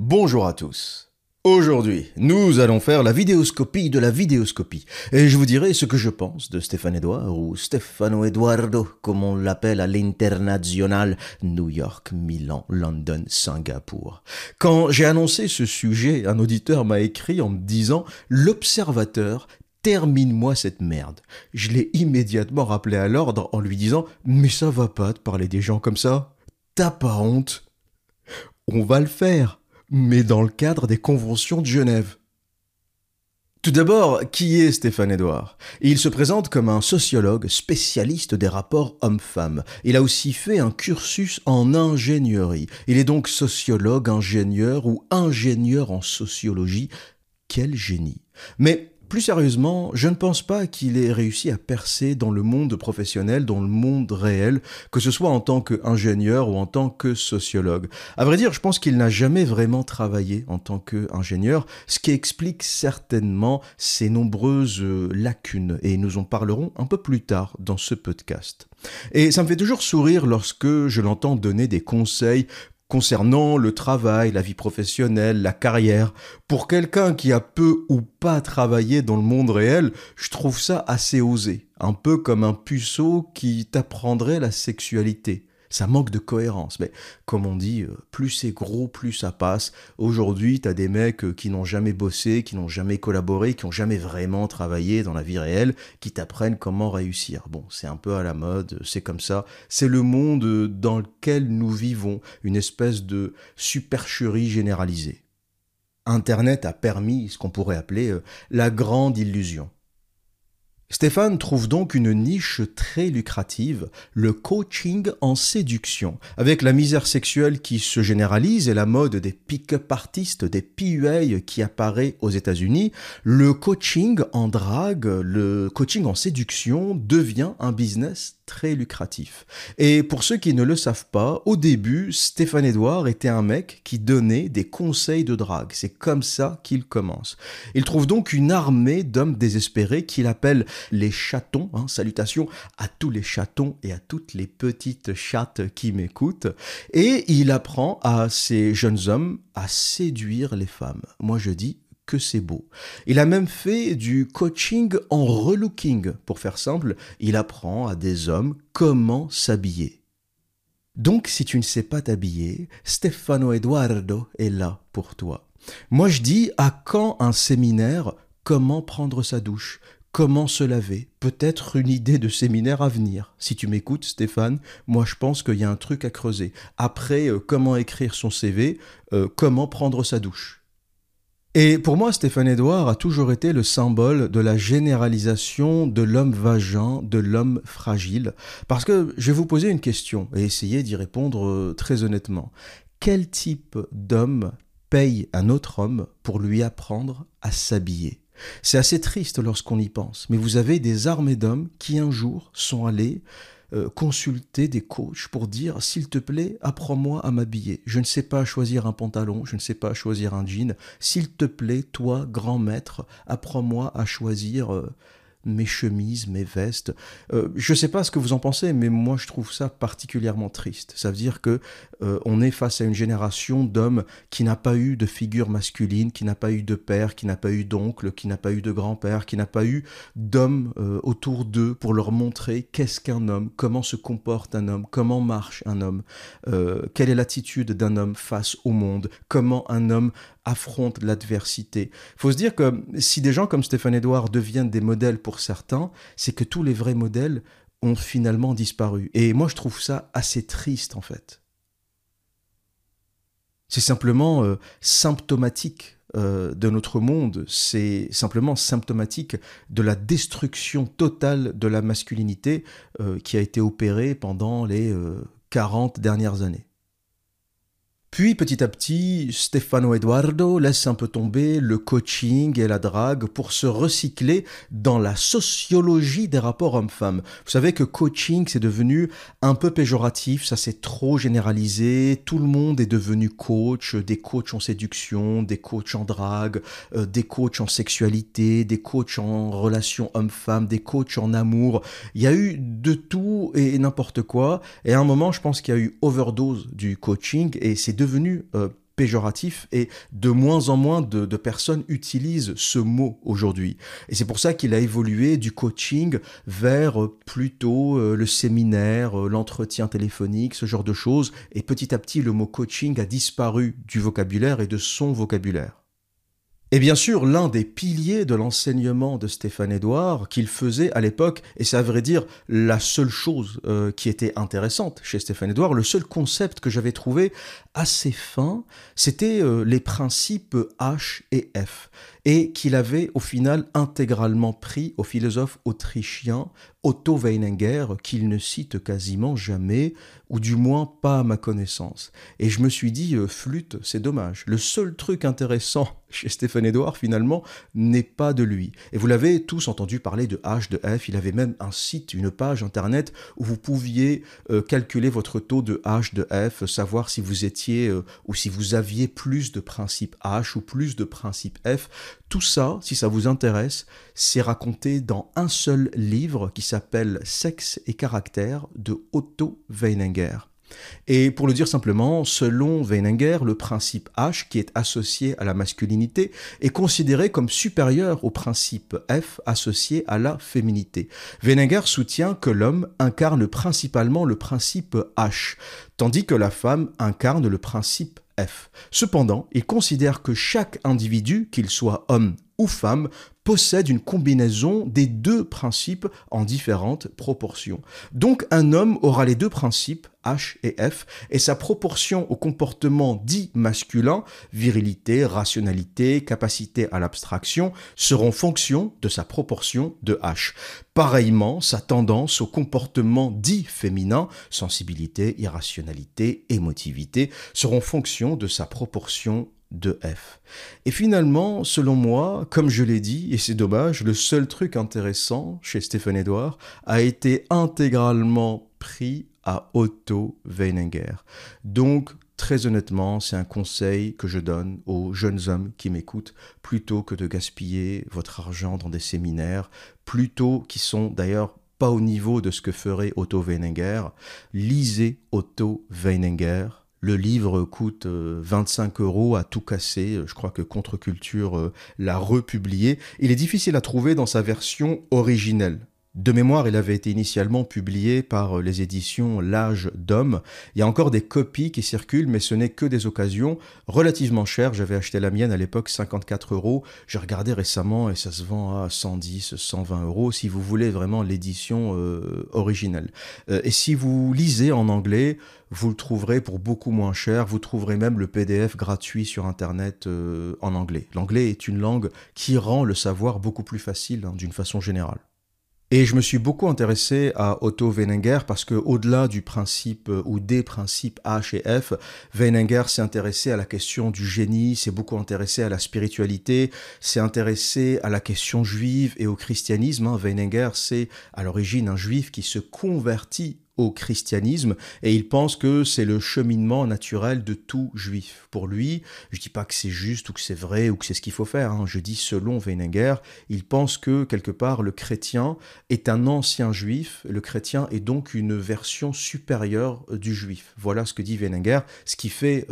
Bonjour à tous. Aujourd'hui, nous allons faire la vidéoscopie de la vidéoscopie. Et je vous dirai ce que je pense de Stéphane Edouard, ou Stefano Edoardo, comme on l'appelle à l'international, New York, Milan, London, Singapour. Quand j'ai annoncé ce sujet, un auditeur m'a écrit en me disant « L'Observateur, termine-moi cette merde ». Je l'ai immédiatement rappelé à l'ordre en lui disant « Mais ça va pas de parler des gens comme ça. T'as pas honte ?» On va le faire, mais dans le cadre des conventions de Genève. Tout d'abord, qui est Stéphane Edouard? Il se présente comme un sociologue spécialiste des rapports hommes-femmes. Il a aussi fait un cursus en ingénierie. Il est donc sociologue, ingénieur ou ingénieur en sociologie. Quel génie! Mais plus sérieusement, je ne pense pas qu'il ait réussi à percer dans le monde professionnel, dans le monde réel, que ce soit en tant qu'ingénieur ou en tant que sociologue. À vrai dire, je pense qu'il n'a jamais vraiment travaillé en tant qu'ingénieur, ce qui explique certainement ses nombreuses lacunes, et nous en parlerons un peu plus tard dans ce podcast. Et ça me fait toujours sourire lorsque je l'entends donner des conseils concernant le travail, la vie professionnelle, la carrière. Pour quelqu'un qui a peu ou pas travaillé dans le monde réel, je trouve ça assez osé. Un peu comme un puceau qui t'apprendrait la sexualité. Ça manque de cohérence. Mais comme on dit, plus c'est gros, plus ça passe. Aujourd'hui, t'as des mecs qui n'ont jamais bossé, qui n'ont jamais collaboré, qui n'ont jamais vraiment travaillé dans la vie réelle, qui t'apprennent comment réussir. Bon, c'est un peu à la mode, c'est comme ça. C'est le monde dans lequel nous vivons, une espèce de supercherie généralisée. Internet a permis ce qu'on pourrait appeler la grande illusion. Stéphane trouve donc une niche très lucrative, le coaching en séduction, avec la misère sexuelle qui se généralise et la mode des pick-up artistes, des PUA qui apparaît aux États-Unis. Le coaching en drague, le coaching en séduction devient un business très lucratif. Et pour ceux qui ne le savent pas, au début, Stéphane Edouard était un mec qui donnait des conseils de drague. C'est comme ça qu'il commence. Il trouve donc une armée d'hommes désespérés qu'il appelle les chatons. Hein, salutations à tous les chatons et à toutes les petites chattes qui m'écoutent. Et il apprend à ces jeunes hommes à séduire les femmes. Moi, je dis que c'est beau. Il a même fait du coaching en relooking. Pour faire simple, il apprend à des hommes comment s'habiller. Donc, si tu ne sais pas t'habiller, Stefano Edoardo est là pour toi. Moi, je dis, à quand un séminaire? Comment prendre sa douche? Comment se laver? Peut-être une idée de séminaire à venir. Si tu m'écoutes, Stéphane, moi je pense qu'il y a un truc à creuser. Après, comment écrire son CV, comment prendre sa douche. Et pour moi, Stéphane Edouard a toujours été le symbole de la généralisation de l'homme vagin, de l'homme fragile. Parce que je vais vous poser une question et essayer d'y répondre très honnêtement. Quel type d'homme paye un autre homme pour lui apprendre à s'habiller? C'est assez triste lorsqu'on y pense, mais vous avez des armées d'hommes qui un jour sont allés consulter des coachs pour dire « S'il te plaît, apprends-moi à m'habiller. Je ne sais pas choisir un pantalon, je ne sais pas choisir un jean. S'il te plaît, toi, grand maître, apprends-moi à choisir mes chemises, mes vestes. » Je ne sais pas ce que vous en pensez, mais moi, je trouve ça particulièrement triste. Ça veut dire que on est face à une génération d'hommes qui n'a pas eu de figure masculine, qui n'a pas eu de père, qui n'a pas eu d'oncle, qui n'a pas eu de grand-père, qui n'a pas eu d'hommes autour d'eux pour leur montrer qu'est-ce qu'un homme, comment se comporte un homme, comment marche un homme, quelle est l'attitude d'un homme face au monde, comment un homme affronte l'adversité. Il faut se dire que si des gens comme Stéphane Edouard deviennent des modèles pour certains, c'est que tous les vrais modèles ont finalement disparu. Et moi, je trouve ça assez triste, en fait. C'est simplement symptomatique de notre monde, c'est simplement symptomatique de la destruction totale de la masculinité qui a été opérée pendant les 40 dernières années. Puis, petit à petit, Stefano Edoardo laisse un peu tomber le coaching et la drague pour se recycler dans la sociologie des rapports hommes-femmes. Vous savez que coaching, c'est devenu un peu péjoratif, ça s'est trop généralisé, tout le monde est devenu coach, des coachs en séduction, des coachs en drague, des coachs en sexualité, des coachs en relations hommes-femmes, des coachs en amour. Il y a eu de tout et n'importe quoi, et à un moment, je pense qu'il y a eu overdose du coaching, et c'est devenu péjoratif et de moins en moins de personnes utilisent ce mot aujourd'hui. Et c'est pour ça qu'il a évolué du coaching vers plutôt le séminaire, l'entretien téléphonique, ce genre de choses. Et petit à petit, le mot coaching a disparu du vocabulaire et de son vocabulaire. Et bien sûr, l'un des piliers de l'enseignement de Stéphane Edouard qu'il faisait à l'époque, et c'est à vrai dire la seule chose qui était intéressante chez Stéphane Edouard, le seul concept que j'avais trouvé assez fin, c'était les principes H et F, et qu'il avait au final intégralement pris au philosophe autrichien Otto Weininger, qu'il ne cite quasiment jamais, ou du moins pas à ma connaissance. Et je me suis dit, flûte, c'est dommage. Le seul truc intéressant chez Stéphane Edouard, finalement, n'est pas de lui. Et vous l'avez tous entendu parler de H, de F, il avait même un site, une page internet où vous pouviez calculer votre taux de H, de F, savoir si vous étiez ou si vous aviez plus de principe H ou plus de principe F. Tout ça, si ça vous intéresse, c'est raconté dans un seul livre qui s'appelle « Sexe et caractère » de Otto Weininger. Et pour le dire simplement, selon Weininger, le principe H, qui est associé à la masculinité, est considéré comme supérieur au principe F associé à la féminité. Weininger soutient que l'homme incarne principalement le principe H, tandis que la femme incarne le principe F. Cependant, il considère que chaque individu, qu'il soit homme ou femme, possède une combinaison des deux principes en différentes proportions. Donc un homme aura les deux principes, H et F, et sa proportion au comportement dit masculin, virilité, rationalité, capacité à l'abstraction, seront fonction de sa proportion de H. Pareillement, sa tendance au comportement dit féminin, sensibilité, irrationalité, émotivité, seront fonction de sa proportion de F. Et finalement, selon moi, comme je l'ai dit, et c'est dommage, le seul truc intéressant chez Stéphane Edouard a été intégralement pris à Otto Weininger. Donc, très honnêtement, c'est un conseil que je donne aux jeunes hommes qui m'écoutent, plutôt que de gaspiller votre argent dans des séminaires, plutôt qui sont d'ailleurs pas au niveau de ce que ferait Otto Weininger, lisez Otto Weininger. Le livre coûte 25 € à tout casser, je crois que Contre-Culture l'a republié. Il est difficile à trouver dans sa version originelle. De mémoire, il avait été initialement publié par les éditions L'Âge d'Homme. Il y a encore des copies qui circulent, mais ce n'est que des occasions relativement chères. J'avais acheté la mienne à l'époque 54 €. J'ai regardé récemment et ça se vend à 110, 120 € si vous voulez vraiment l'édition originelle. Et si vous lisez en anglais, vous le trouverez pour beaucoup moins cher. Vous trouverez même le PDF gratuit sur Internet en anglais. L'anglais est une langue qui rend le savoir beaucoup plus facile d'une façon générale. Et je me suis beaucoup intéressé à Otto Weininger parce que, au-delà du principe ou des principes H et F, Weininger s'est intéressé à la question du génie, s'est beaucoup intéressé à la spiritualité, s'est intéressé à la question juive et au christianisme. Weininger, c'est à l'origine un juif qui se convertit au christianisme, et il pense que c'est le cheminement naturel de tout juif. Pour lui, je dis pas que c'est juste ou que c'est vrai ou que c'est ce qu'il faut faire, Je dis selon Weininger, il pense que quelque part le chrétien est un ancien juif, le chrétien est donc une version supérieure du juif. Voilà ce que dit Weininger, ce qui fait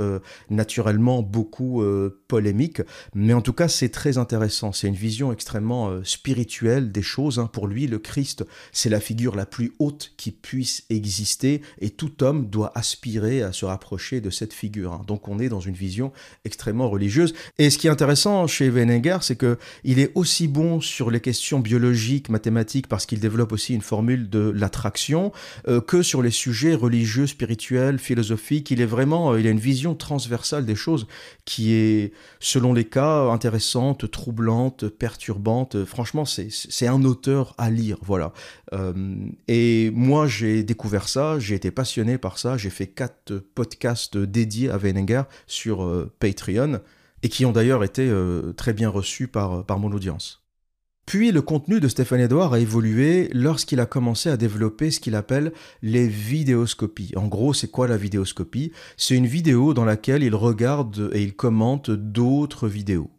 naturellement beaucoup polémique, mais en tout cas c'est très intéressant, c'est une vision extrêmement spirituelle des choses. Pour lui, le Christ, c'est la figure la plus haute qui puisse exister, et tout homme doit aspirer à se rapprocher de cette figure. Donc on est dans une vision extrêmement religieuse. Et ce qui est intéressant chez Weininger, c'est qu'il est aussi bon sur les questions biologiques, mathématiques, parce qu'il développe aussi une formule de l'attraction, que sur les sujets religieux, spirituels, philosophiques. Il est vraiment, il a une vision transversale des choses qui est, selon les cas, intéressante, troublante, perturbante. Franchement, c'est un auteur à lire, voilà. Et moi, j'ai découvert ça, j'ai été passionné par ça, j'ai fait 4 podcasts dédiés à Weininger sur Patreon, et qui ont d'ailleurs été très bien reçus par mon audience. Puis le contenu de Stéphane Edouard a évolué lorsqu'il a commencé à développer ce qu'il appelle les vidéoscopies. En gros, c'est quoi la vidéoscopie? C'est une vidéo dans laquelle il regarde et il commente d'autres vidéos.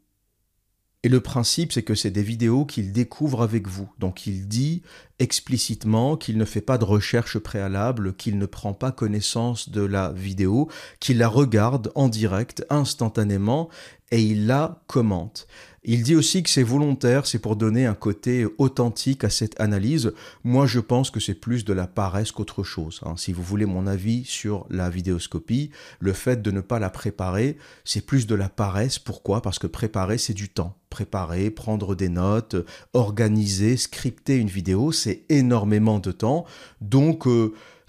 Et le principe, c'est que c'est des vidéos qu'il découvre avec vous. Donc il dit explicitement qu'il ne fait pas de recherche préalable, qu'il ne prend pas connaissance de la vidéo, qu'il la regarde en direct, instantanément, et il la commente. Il dit aussi que c'est volontaire, c'est pour donner un côté authentique à cette analyse. Moi, je pense que c'est plus de la paresse qu'autre chose. Si vous voulez mon avis sur la vidéoscopie, le fait de ne pas la préparer, c'est plus de la paresse. Pourquoi? Parce que préparer, c'est du temps. Préparer, prendre des notes, organiser, scripter une vidéo, c'est énormément de temps. Donc,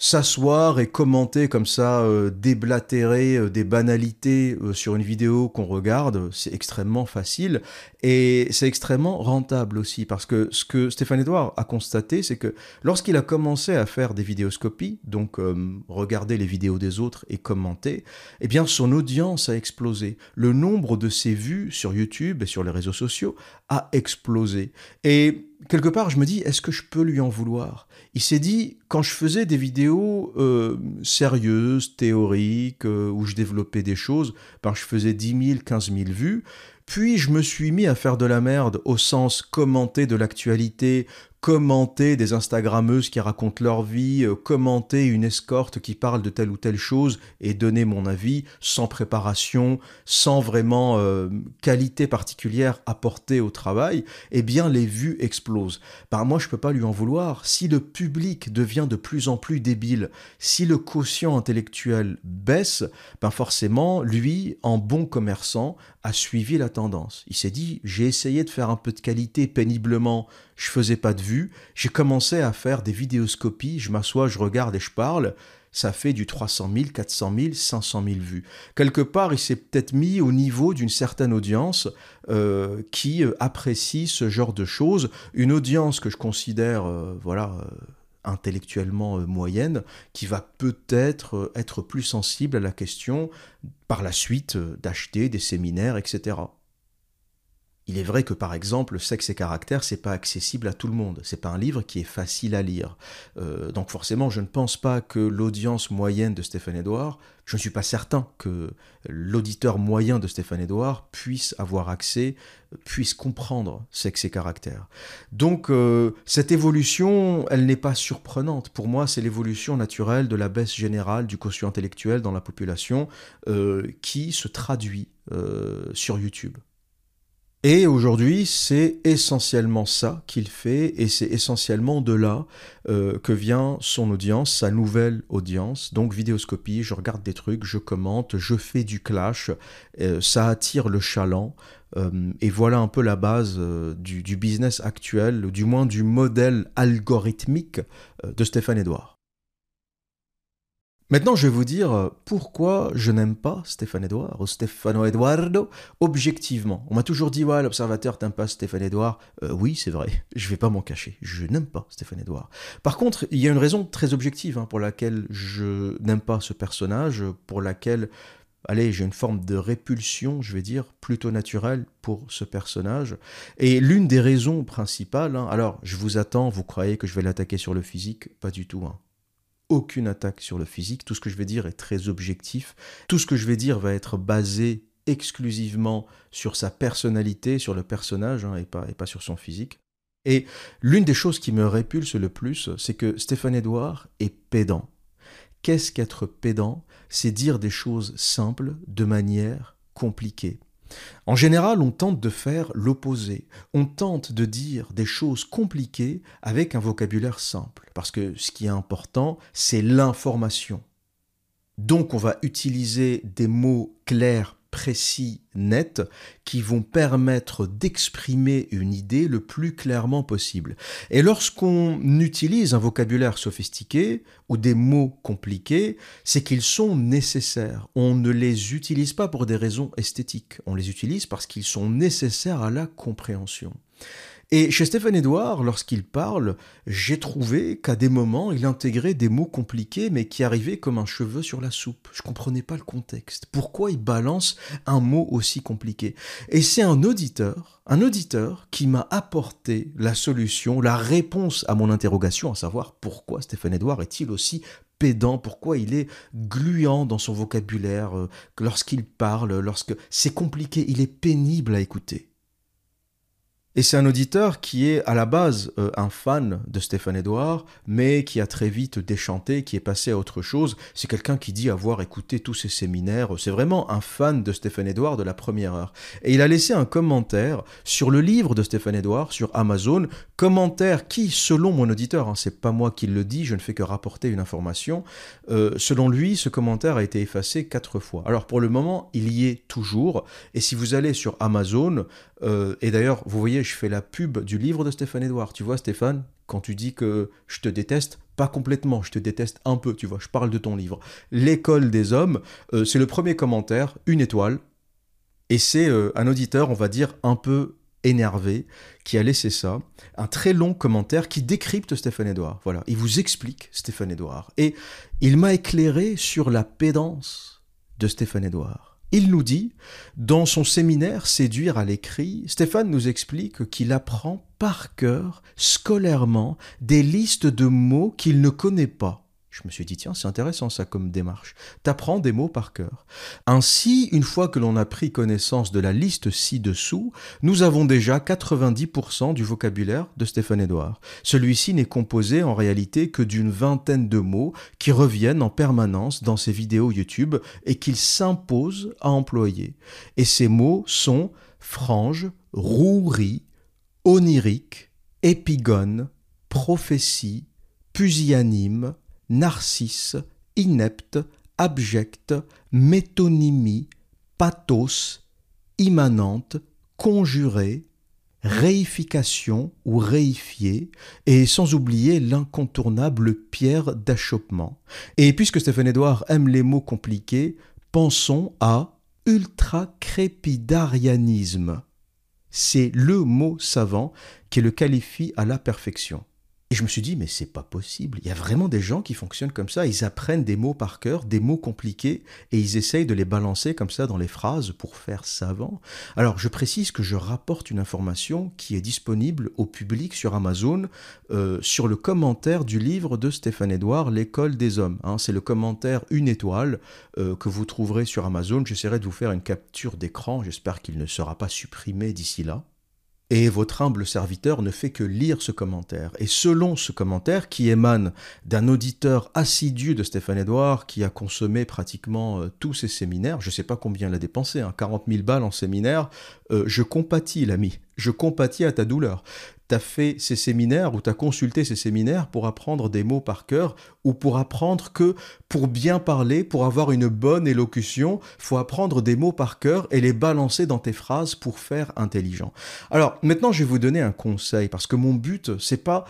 s'asseoir et commenter comme ça, déblatérer des banalités sur une vidéo qu'on regarde, c'est extrêmement facile et c'est extrêmement rentable aussi, parce que ce que Stéphane Edouard a constaté, c'est que lorsqu'il a commencé à faire des vidéoscopies, donc regarder les vidéos des autres et commenter, eh bien son audience a explosé. Le nombre de ses vues sur YouTube et sur les réseaux sociaux a explosé. Et quelque part, je me dis, est-ce que je peux lui en vouloir? Il s'est dit, quand je faisais des vidéos sérieuses, théoriques, où je développais des choses, ben, je faisais 10 000, 15 000 vues, puis je me suis mis à faire de la merde au sens commenter de l'actualité, commenter des Instagrammeuses qui racontent leur vie, commenter une escorte qui parle de telle ou telle chose et donner mon avis sans préparation, sans vraiment qualité particulière apportée au travail, eh bien les vues explosent. Ben, moi, je peux pas lui en vouloir. Si le public devient de plus en plus débile, si le quotient intellectuel baisse, ben forcément, lui, en bon commerçant, a suivi la tendance. Il s'est dit, j'ai essayé de faire un peu de qualité péniblement, je faisais pas de vues, j'ai commencé à faire des vidéoscopies, je m'assois, je regarde et je parle, ça fait du 300 000, 400 000, 500 000 vues. Quelque part, il s'est peut-être mis au niveau d'une certaine audience qui apprécie ce genre de choses, une audience que je considère, intellectuellement moyenne, qui va peut-être être plus sensible à la question par la suite d'acheter des séminaires, etc. Il est vrai que, par exemple, Sexe et caractère, c'est pas accessible à tout le monde. C'est pas un livre qui est facile à lire. Donc forcément, je ne pense pas que l'audience moyenne de Stéphane Edouard, je ne suis pas certain que l'auditeur moyen de Stéphane Edouard puisse avoir accès, puisse comprendre Sexe et caractère. Donc, cette évolution, elle n'est pas surprenante. Pour moi, c'est l'évolution naturelle de la baisse générale du quotient intellectuel dans la population qui se traduit sur YouTube. Et aujourd'hui, c'est essentiellement ça qu'il fait, et c'est essentiellement de là que vient son audience, sa nouvelle audience. Donc vidéoscopie, je regarde des trucs, je commente, je fais du clash, ça attire le chaland. Et voilà un peu la base du business actuel, ou du moins du modèle algorithmique de Stéphane Edouard. Maintenant, je vais vous dire pourquoi je n'aime pas Stéphane Edouard ou Stefano Edoardo objectivement. On m'a toujours dit « Ouais, l'observateur, t'aimes pas Stéphane Edouard ?» Oui, c'est vrai, je vais pas m'en cacher. Je n'aime pas Stéphane Edouard. Par contre, il y a une raison très objective pour laquelle je n'aime pas ce personnage, pour laquelle, j'ai une forme de répulsion, je vais dire, plutôt naturelle pour ce personnage. Et l'une des raisons principales, alors je vous attends, vous croyez que je vais l'attaquer sur le physique? Pas du tout, Aucune attaque sur le physique, tout ce que je vais dire est très objectif, tout ce que je vais dire va être basé exclusivement sur sa personnalité, sur le personnage et pas sur son physique. Et l'une des choses qui me répulse le plus, c'est que Stéphane Edouard est pédant. Qu'est-ce qu'être pédant? C'est dire des choses simples de manière compliquée. En général, on tente de faire l'opposé. On tente de dire des choses compliquées avec un vocabulaire simple. Parce que ce qui est important, c'est l'information. Donc on va utiliser des mots clairs, précis, nets, qui vont permettre d'exprimer une idée le plus clairement possible. Et lorsqu'on utilise un vocabulaire sophistiqué ou des mots compliqués, c'est qu'ils sont nécessaires. On ne les utilise pas pour des raisons esthétiques, on les utilise parce qu'ils sont nécessaires à la compréhension. Et chez Stéphane Edouard, lorsqu'il parle, j'ai trouvé qu'à des moments, il intégrait des mots compliqués, mais qui arrivaient comme un cheveu sur la soupe. Je ne comprenais pas le contexte. Pourquoi il balance un mot aussi compliqué? Et c'est un auditeur qui m'a apporté la solution, la réponse à mon interrogation, à savoir pourquoi Stéphane Edouard est-il aussi pédant, pourquoi il est gluant dans son vocabulaire, lorsqu'il parle, c'est compliqué, il est pénible à écouter. Et c'est un auditeur qui est à la base un fan de Stéphane Edouard, mais qui a très vite déchanté, qui est passé à autre chose. C'est quelqu'un qui dit avoir écouté tous ses séminaires. C'est vraiment un fan de Stéphane Edouard de la première heure. Et il a laissé un commentaire sur le livre de Stéphane Edouard, sur Amazon. Commentaire qui, selon mon auditeur, hein, c'est pas moi qui le dis, je ne fais que rapporter une information. Selon lui, ce commentaire a été effacé 4 fois. Alors pour le moment, il y est toujours. Et si vous allez sur Amazon, et d'ailleurs, vous voyez, je fais la pub du livre de Stéphane Edouard. Tu vois, Stéphane, quand tu dis que je te déteste, pas complètement, je te déteste un peu, tu vois, je parle de ton livre. L'école des hommes, c'est le premier commentaire, 1 étoile, et c'est un auditeur, on va dire, un peu énervé, qui a laissé ça, un très long commentaire qui décrypte Stéphane Edouard. Voilà, il vous explique Stéphane Edouard. Et il m'a éclairé sur la pédance de Stéphane Edouard. Il nous dit, dans son séminaire « Séduire à l'écrit », Stéphane nous explique qu'il apprend par cœur, scolairement, des listes de mots qu'il ne connaît pas. Je me suis dit, tiens, c'est intéressant ça comme démarche. T'apprends des mots par cœur. Ainsi, une fois que l'on a pris connaissance de la liste ci-dessous, nous avons déjà 90% du vocabulaire de Stéphane Edouard. Celui-ci n'est composé en réalité que d'une vingtaine de mots qui reviennent en permanence dans ses vidéos YouTube et qu'il s'impose à employer. Et ces mots sont frange, rouerie, onirique, épigone, prophétie, pusillanime, narcisse, inepte, abject, métonymie, pathos, immanente, conjuré, réification ou réifié, et sans oublier l'incontournable pierre d'achoppement. Et puisque Stéphane Edouard aime les mots compliqués, pensons à ultracrépidarianisme. C'est le mot savant qui le qualifie à la perfection. Et je me suis dit, mais c'est pas possible, il y a vraiment des gens qui fonctionnent comme ça, ils apprennent des mots par cœur, des mots compliqués, et ils essayent de les balancer comme ça dans les phrases pour faire savant. Alors je précise que je rapporte une information qui est disponible au public sur Amazon, sur le commentaire du livre de Stéphane Edouard, L'école des hommes. Hein, c'est le commentaire 1 étoile que vous trouverez sur Amazon, j'essaierai de vous faire une capture d'écran, j'espère qu'il ne sera pas supprimé d'ici là. Et votre humble serviteur ne fait que lire ce commentaire. Et selon ce commentaire, qui émane d'un auditeur assidu de Stéphane Edouard, qui a consommé pratiquement tous ses séminaires, je ne sais pas combien il a dépensé, hein, 40 000 balles en séminaire, je compatis l'ami, je compatis à ta douleur. T'as fait ces séminaires ou t'as consulté ces séminaires pour apprendre des mots par cœur ou pour apprendre que pour bien parler, pour avoir une bonne élocution, faut apprendre des mots par cœur et les balancer dans tes phrases pour faire intelligent. Alors maintenant, je vais vous donner un conseil parce que mon but, c'est pas...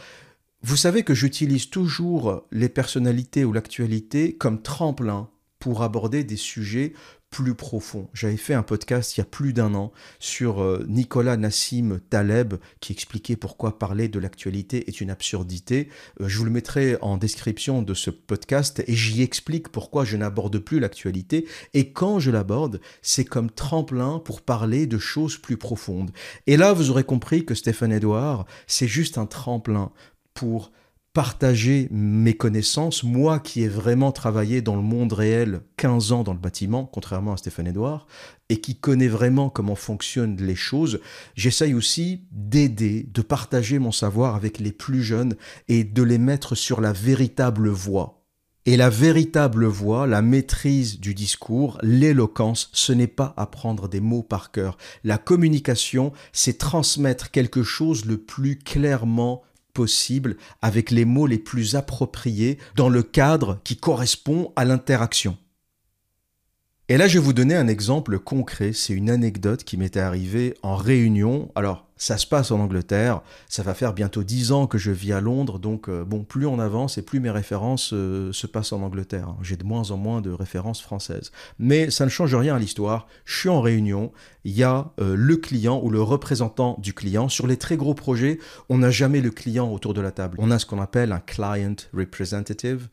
Vous savez que j'utilise toujours les personnalités ou l'actualité comme tremplin pour aborder des sujets plus profond. J'avais fait un podcast il y a plus d'1 an sur Nicolas Nassim Taleb qui expliquait pourquoi parler de l'actualité est une absurdité. Je vous le mettrai en description de ce podcast et j'y explique pourquoi je n'aborde plus l'actualité et quand je l'aborde, c'est comme tremplin pour parler de choses plus profondes. Et là, vous aurez compris que Stéphane Edouard, c'est juste un tremplin pour partager mes connaissances, moi qui ai vraiment travaillé dans le monde réel 15 ans dans le bâtiment, contrairement à Stéphane Edouard, et qui connaît vraiment comment fonctionnent les choses. J'essaye aussi d'aider, de partager mon savoir avec les plus jeunes et de les mettre sur la véritable voie. Et la véritable voie, la maîtrise du discours, l'éloquence, ce n'est pas apprendre des mots par cœur. La communication, c'est transmettre quelque chose le plus clairement possible avec les mots les plus appropriés dans le cadre qui correspond à l'interaction. Et là, je vais vous donner un exemple concret. C'est une anecdote qui m'était arrivée en réunion. Alors, ça se passe en Angleterre. Ça va faire bientôt 10 ans que je vis à Londres. Donc, bon, plus on avance et plus mes références se passent en Angleterre. J'ai de moins en moins de références françaises. Mais ça ne change rien à l'histoire. Je suis en réunion. Il y a le client ou le représentant du client. Sur les très gros projets, on n'a jamais le client autour de la table. On a ce qu'on appelle un client representative.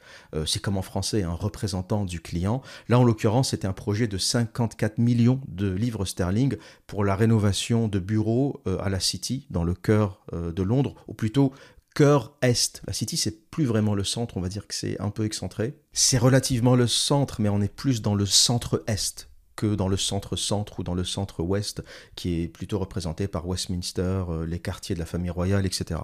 C'est comme en français, un représentant du client. Là, en l'occurrence, c'était un projet de 54 millions de livres sterling pour la rénovation de bureaux à la City, dans le cœur de Londres, ou plutôt cœur est. La City, c'est plus vraiment le centre, on va dire que c'est un peu excentré. C'est relativement le centre, mais on est plus dans le centre-est que dans le centre-centre ou dans le centre-ouest, qui est plutôt représenté par Westminster, les quartiers de la famille royale, etc.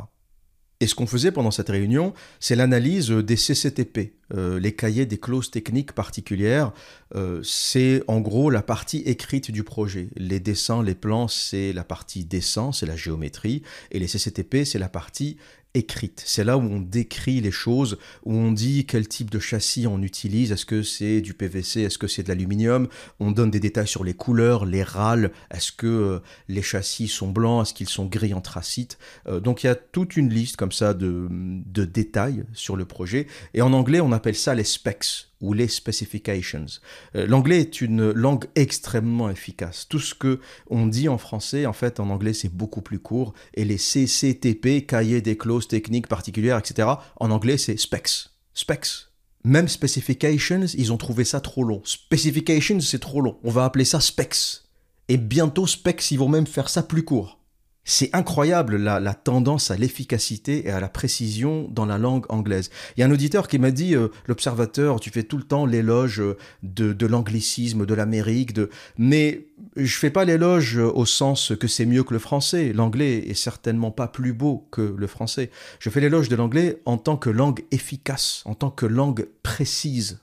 Et ce qu'on faisait pendant cette réunion, c'est l'analyse des CCTP, les cahiers des clauses techniques particulières. C'est en gros la partie écrite du projet. Les dessins, les plans, c'est la partie dessin, c'est la géométrie. Et les CCTP, c'est la partie écrite. C'est là où on décrit les choses, où on dit quel type de châssis on utilise, est-ce que c'est du PVC, est-ce que c'est de l'aluminium, on donne des détails sur les couleurs, les râles, est-ce que les châssis sont blancs, est-ce qu'ils sont gris anthracite. Donc il y a toute une liste comme ça de détails sur le projet, et en anglais on appelle ça les specs ou les specifications. L'anglais est une langue extrêmement efficace. Tout ce que on dit en français, en fait, en anglais, c'est beaucoup plus court. Et les CCTP, cahiers des clauses techniques particulières, etc., en anglais, c'est specs. Specs. Même specifications, ils ont trouvé ça trop long. Specifications, c'est trop long. On va appeler ça specs. Et bientôt, specs, ils vont même faire ça plus court. C'est incroyable la tendance à l'efficacité et à la précision dans la langue anglaise. Il y a un auditeur qui m'a dit « L'Observateur, tu fais tout le temps l'éloge de l'anglicisme, de l'Amérique, mais je fais pas l'éloge au sens que c'est mieux que le français. L'anglais est certainement pas plus beau que le français. Je fais l'éloge de l'anglais en tant que langue efficace, en tant que langue précise. »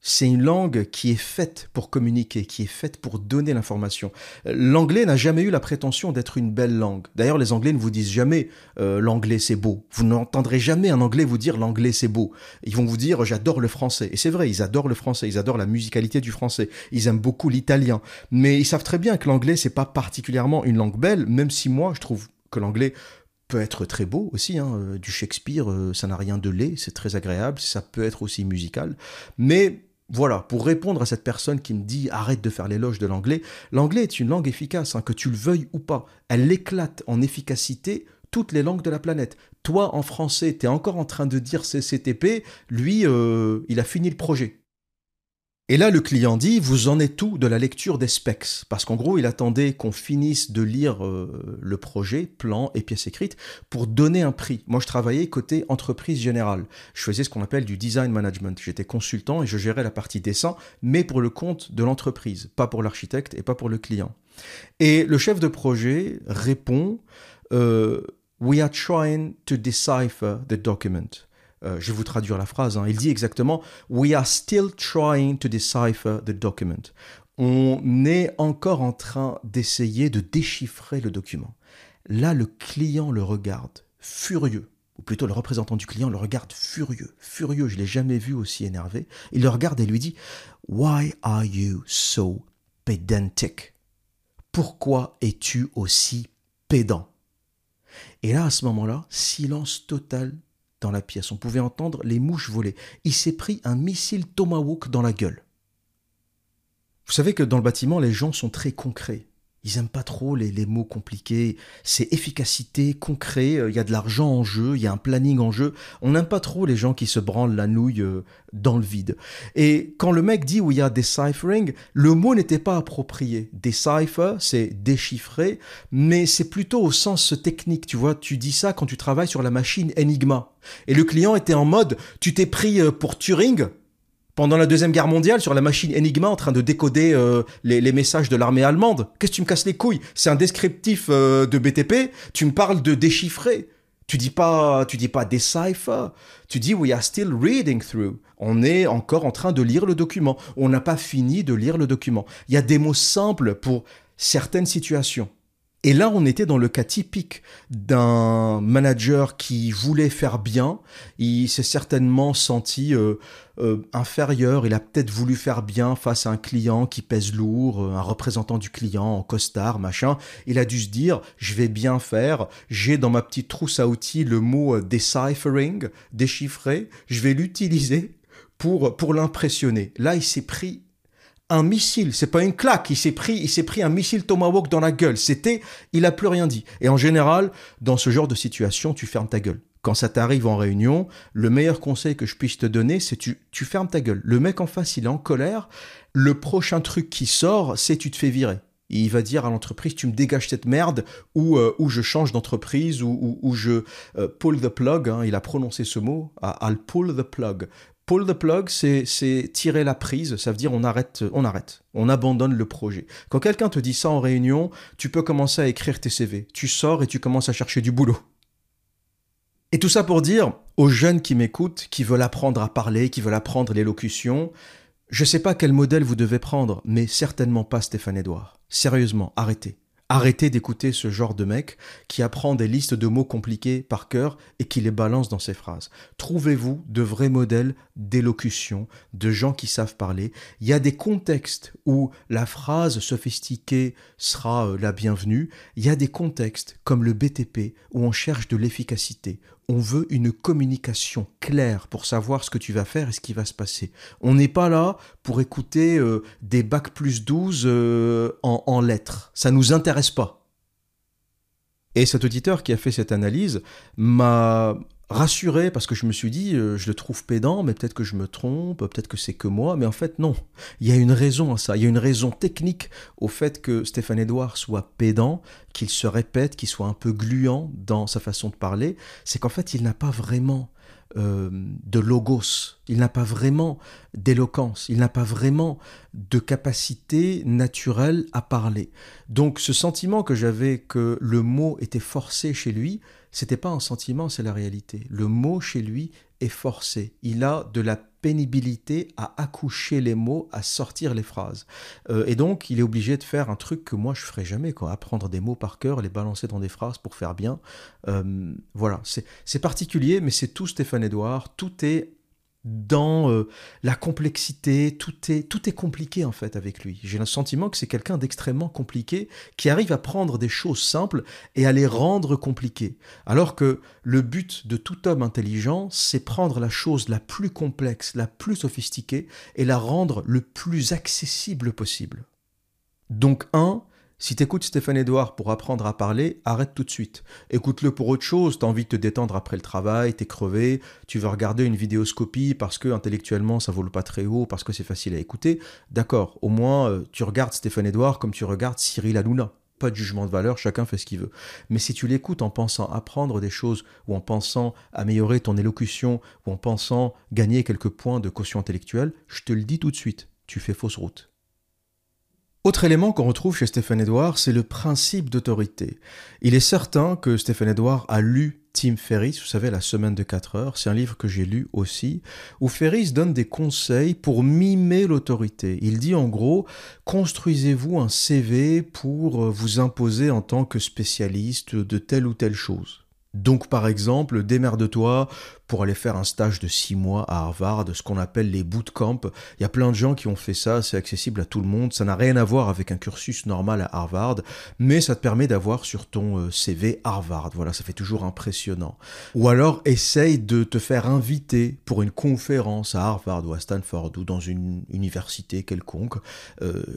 C'est une langue qui est faite pour communiquer, qui est faite pour donner l'information. L'anglais n'a jamais eu la prétention d'être une belle langue. D'ailleurs, les Anglais ne vous disent jamais « l'anglais c'est beau ». Vous n'entendrez jamais un Anglais vous dire « l'anglais c'est beau ». Ils vont vous dire « j'adore le français ». Et c'est vrai, ils adorent le français, ils adorent la musicalité du français, ils aiment beaucoup l'italien. Mais ils savent très bien que l'anglais c'est pas particulièrement une langue belle, même si moi je trouve que l'anglais peut être très beau aussi, hein. Du Shakespeare, ça n'a rien de laid, c'est très agréable, ça peut être aussi musical. Mais voilà, pour répondre à cette personne qui me dit « arrête de faire l'éloge de l'anglais », l'anglais est une langue efficace, hein, que tu le veuilles ou pas. Elle éclate en efficacité toutes les langues de la planète. Toi, en français, t'es encore en train de dire CCTP, lui, il a fini le projet. Et là, le client dit « vous en êtes où de la lecture des specs ?» Parce qu'en gros, il attendait qu'on finisse de lire le projet, plan et pièce écrite, pour donner un prix. Moi, je travaillais côté entreprise générale. Je faisais ce qu'on appelle du design management. J'étais consultant et je gérais la partie dessin, mais pour le compte de l'entreprise, pas pour l'architecte et pas pour le client. Et le chef de projet répond « We are trying to decipher the document ». Je vais vous traduire la phrase, hein. Il dit exactement « We are still trying to decipher the document ». On est encore en train d'essayer de déchiffrer le document. Là, le client le regarde, furieux. Ou plutôt, le représentant du client le regarde furieux. Furieux, je ne l'ai jamais vu aussi énervé. Il le regarde et lui dit « Why are you so pedantic ?» Pourquoi es-tu aussi pédant ? Et là, à ce moment-là, silence total dans la pièce. On pouvait entendre les mouches voler. Il s'est pris un missile Tomahawk dans la gueule. Vous savez que dans le bâtiment, les gens sont très concrets. Ils n'aiment pas trop les mots compliqués. C'est efficacité, concret, il y a de l'argent en jeu, il y a un planning en jeu. On n'aime pas trop les gens qui se branlent la nouille dans le vide. Et quand le mec dit où il y a deciphering, le mot n'était pas approprié. Decipher, c'est déchiffrer, mais c'est plutôt au sens technique, tu vois. Tu dis ça quand tu travailles sur la machine Enigma. Et le client était en mode, tu t'es pris pour Turing pendant la Deuxième Guerre mondiale, sur la machine Enigma, en train de décoder les messages de l'armée allemande. Qu'est-ce que tu me casses les couilles? C'est un descriptif de BTP, tu me parles de déchiffrer. Tu dis pas decipher, tu dis we are still reading through. On est encore en train de lire le document, on n'a pas fini de lire le document. Il y a des mots simples pour certaines situations. Et là, on était dans le cas typique d'un manager qui voulait faire bien. Il s'est certainement senti inférieur. Il a peut-être voulu faire bien face à un client qui pèse lourd, un représentant du client en costard, machin. Il a dû se dire, je vais bien faire. J'ai dans ma petite trousse à outils le mot deciphering, déchiffrer. Je vais l'utiliser pour l'impressionner. Là, il s'est pris un missile, c'est pas une claque, il s'est pris un missile Tomahawk dans la gueule, il a plus rien dit. Et en général, dans ce genre de situation, tu fermes ta gueule. Quand ça t'arrive en réunion, le meilleur conseil que je puisse te donner, c'est tu fermes ta gueule. Le mec en face, il est en colère, le prochain truc qui sort, c'est tu te fais virer. Il va dire à l'entreprise, tu me dégages cette merde, ou je change d'entreprise, ou je pull the plug, hein, il a prononcé ce mot, I'll pull the plug. Pull the plug, c'est tirer la prise, ça veut dire on arrête, on abandonne le projet. Quand quelqu'un te dit ça en réunion, tu peux commencer à écrire tes CV, tu sors et tu commences à chercher du boulot. Et tout ça pour dire aux jeunes qui m'écoutent, qui veulent apprendre à parler, qui veulent apprendre l'élocution, je sais pas quel modèle vous devez prendre, mais certainement pas Stéphane Edouard. Sérieusement, arrêtez. Arrêtez d'écouter ce genre de mec qui apprend des listes de mots compliqués par cœur et qui les balance dans ses phrases. Trouvez-vous de vrais modèles d'élocution, de gens qui savent parler. Il y a des contextes où la phrase sophistiquée sera la bienvenue. Il y a des contextes comme le BTP où on cherche de l'efficacité. On veut une communication claire pour savoir ce que tu vas faire et ce qui va se passer. On n'est pas là pour écouter des bacs plus 12 en lettres. Ça nous intéresse pas. Et cet auditeur qui a fait cette analyse m'a rassuré parce que je me suis dit, je le trouve pédant, mais peut-être que je me trompe, peut-être que c'est que moi. Mais en fait, non. Il y a une raison à ça. Il y a une raison technique au fait que Stéphane Edouard soit pédant, qu'il se répète, qu'il soit un peu gluant dans sa façon de parler, c'est qu'en fait, il n'a pas vraiment de logos, il n'a pas vraiment d'éloquence, il n'a pas vraiment de capacité naturelle à parler. Donc ce sentiment que j'avais que le mot était forcé chez lui, c'était pas un sentiment, c'est la réalité. Le mot chez lui est forcé. Il a de la pénibilité à accoucher les mots, à sortir les phrases. Et donc, il est obligé de faire un truc que moi, je ne ferais jamais, quoi. Apprendre des mots par cœur, les balancer dans des phrases pour faire bien. Voilà, c'est particulier, mais c'est tout Stéphane Edouard. Tout est dans la complexité, tout est compliqué en fait avec lui. J'ai le sentiment que c'est quelqu'un d'extrêmement compliqué qui arrive à prendre des choses simples et à les rendre compliquées. Alors que le but de tout homme intelligent, c'est prendre la chose la plus complexe, la plus sophistiquée et la rendre le plus accessible possible. Donc si t'écoutes Stéphane Edouard pour apprendre à parler, arrête tout de suite. Écoute-le pour autre chose, t'as envie de te détendre après le travail, t'es crevé, tu veux regarder une vidéoscopie parce que intellectuellement ça vole pas très haut, parce que c'est facile à écouter. D'accord, au moins tu regardes Stéphane Edouard comme tu regardes Cyril Hanouna. Pas de jugement de valeur, chacun fait ce qu'il veut. Mais si tu l'écoutes en pensant apprendre des choses ou en pensant améliorer ton élocution ou en pensant gagner quelques points de quotient intellectuel, je te le dis tout de suite, tu fais fausse route. Autre élément qu'on retrouve chez Stéphane Edouard, c'est le principe d'autorité. Il est certain que Stéphane Edouard a lu Tim Ferriss, vous savez, La semaine de 4 heures, c'est un livre que j'ai lu aussi, où Ferriss donne des conseils pour mimer l'autorité. Il dit en gros, construisez-vous un CV pour vous imposer en tant que spécialiste de telle ou telle chose. Donc par exemple, démerde-toi pour aller faire un stage de 6 mois à Harvard, ce qu'on appelle les bootcamps. Il y a plein de gens qui ont fait ça, c'est accessible à tout le monde, ça n'a rien à voir avec un cursus normal à Harvard, mais ça te permet d'avoir sur ton CV Harvard, voilà, ça fait toujours impressionnant. Ou alors essaye de te faire inviter pour une conférence à Harvard ou à Stanford ou dans une université quelconque,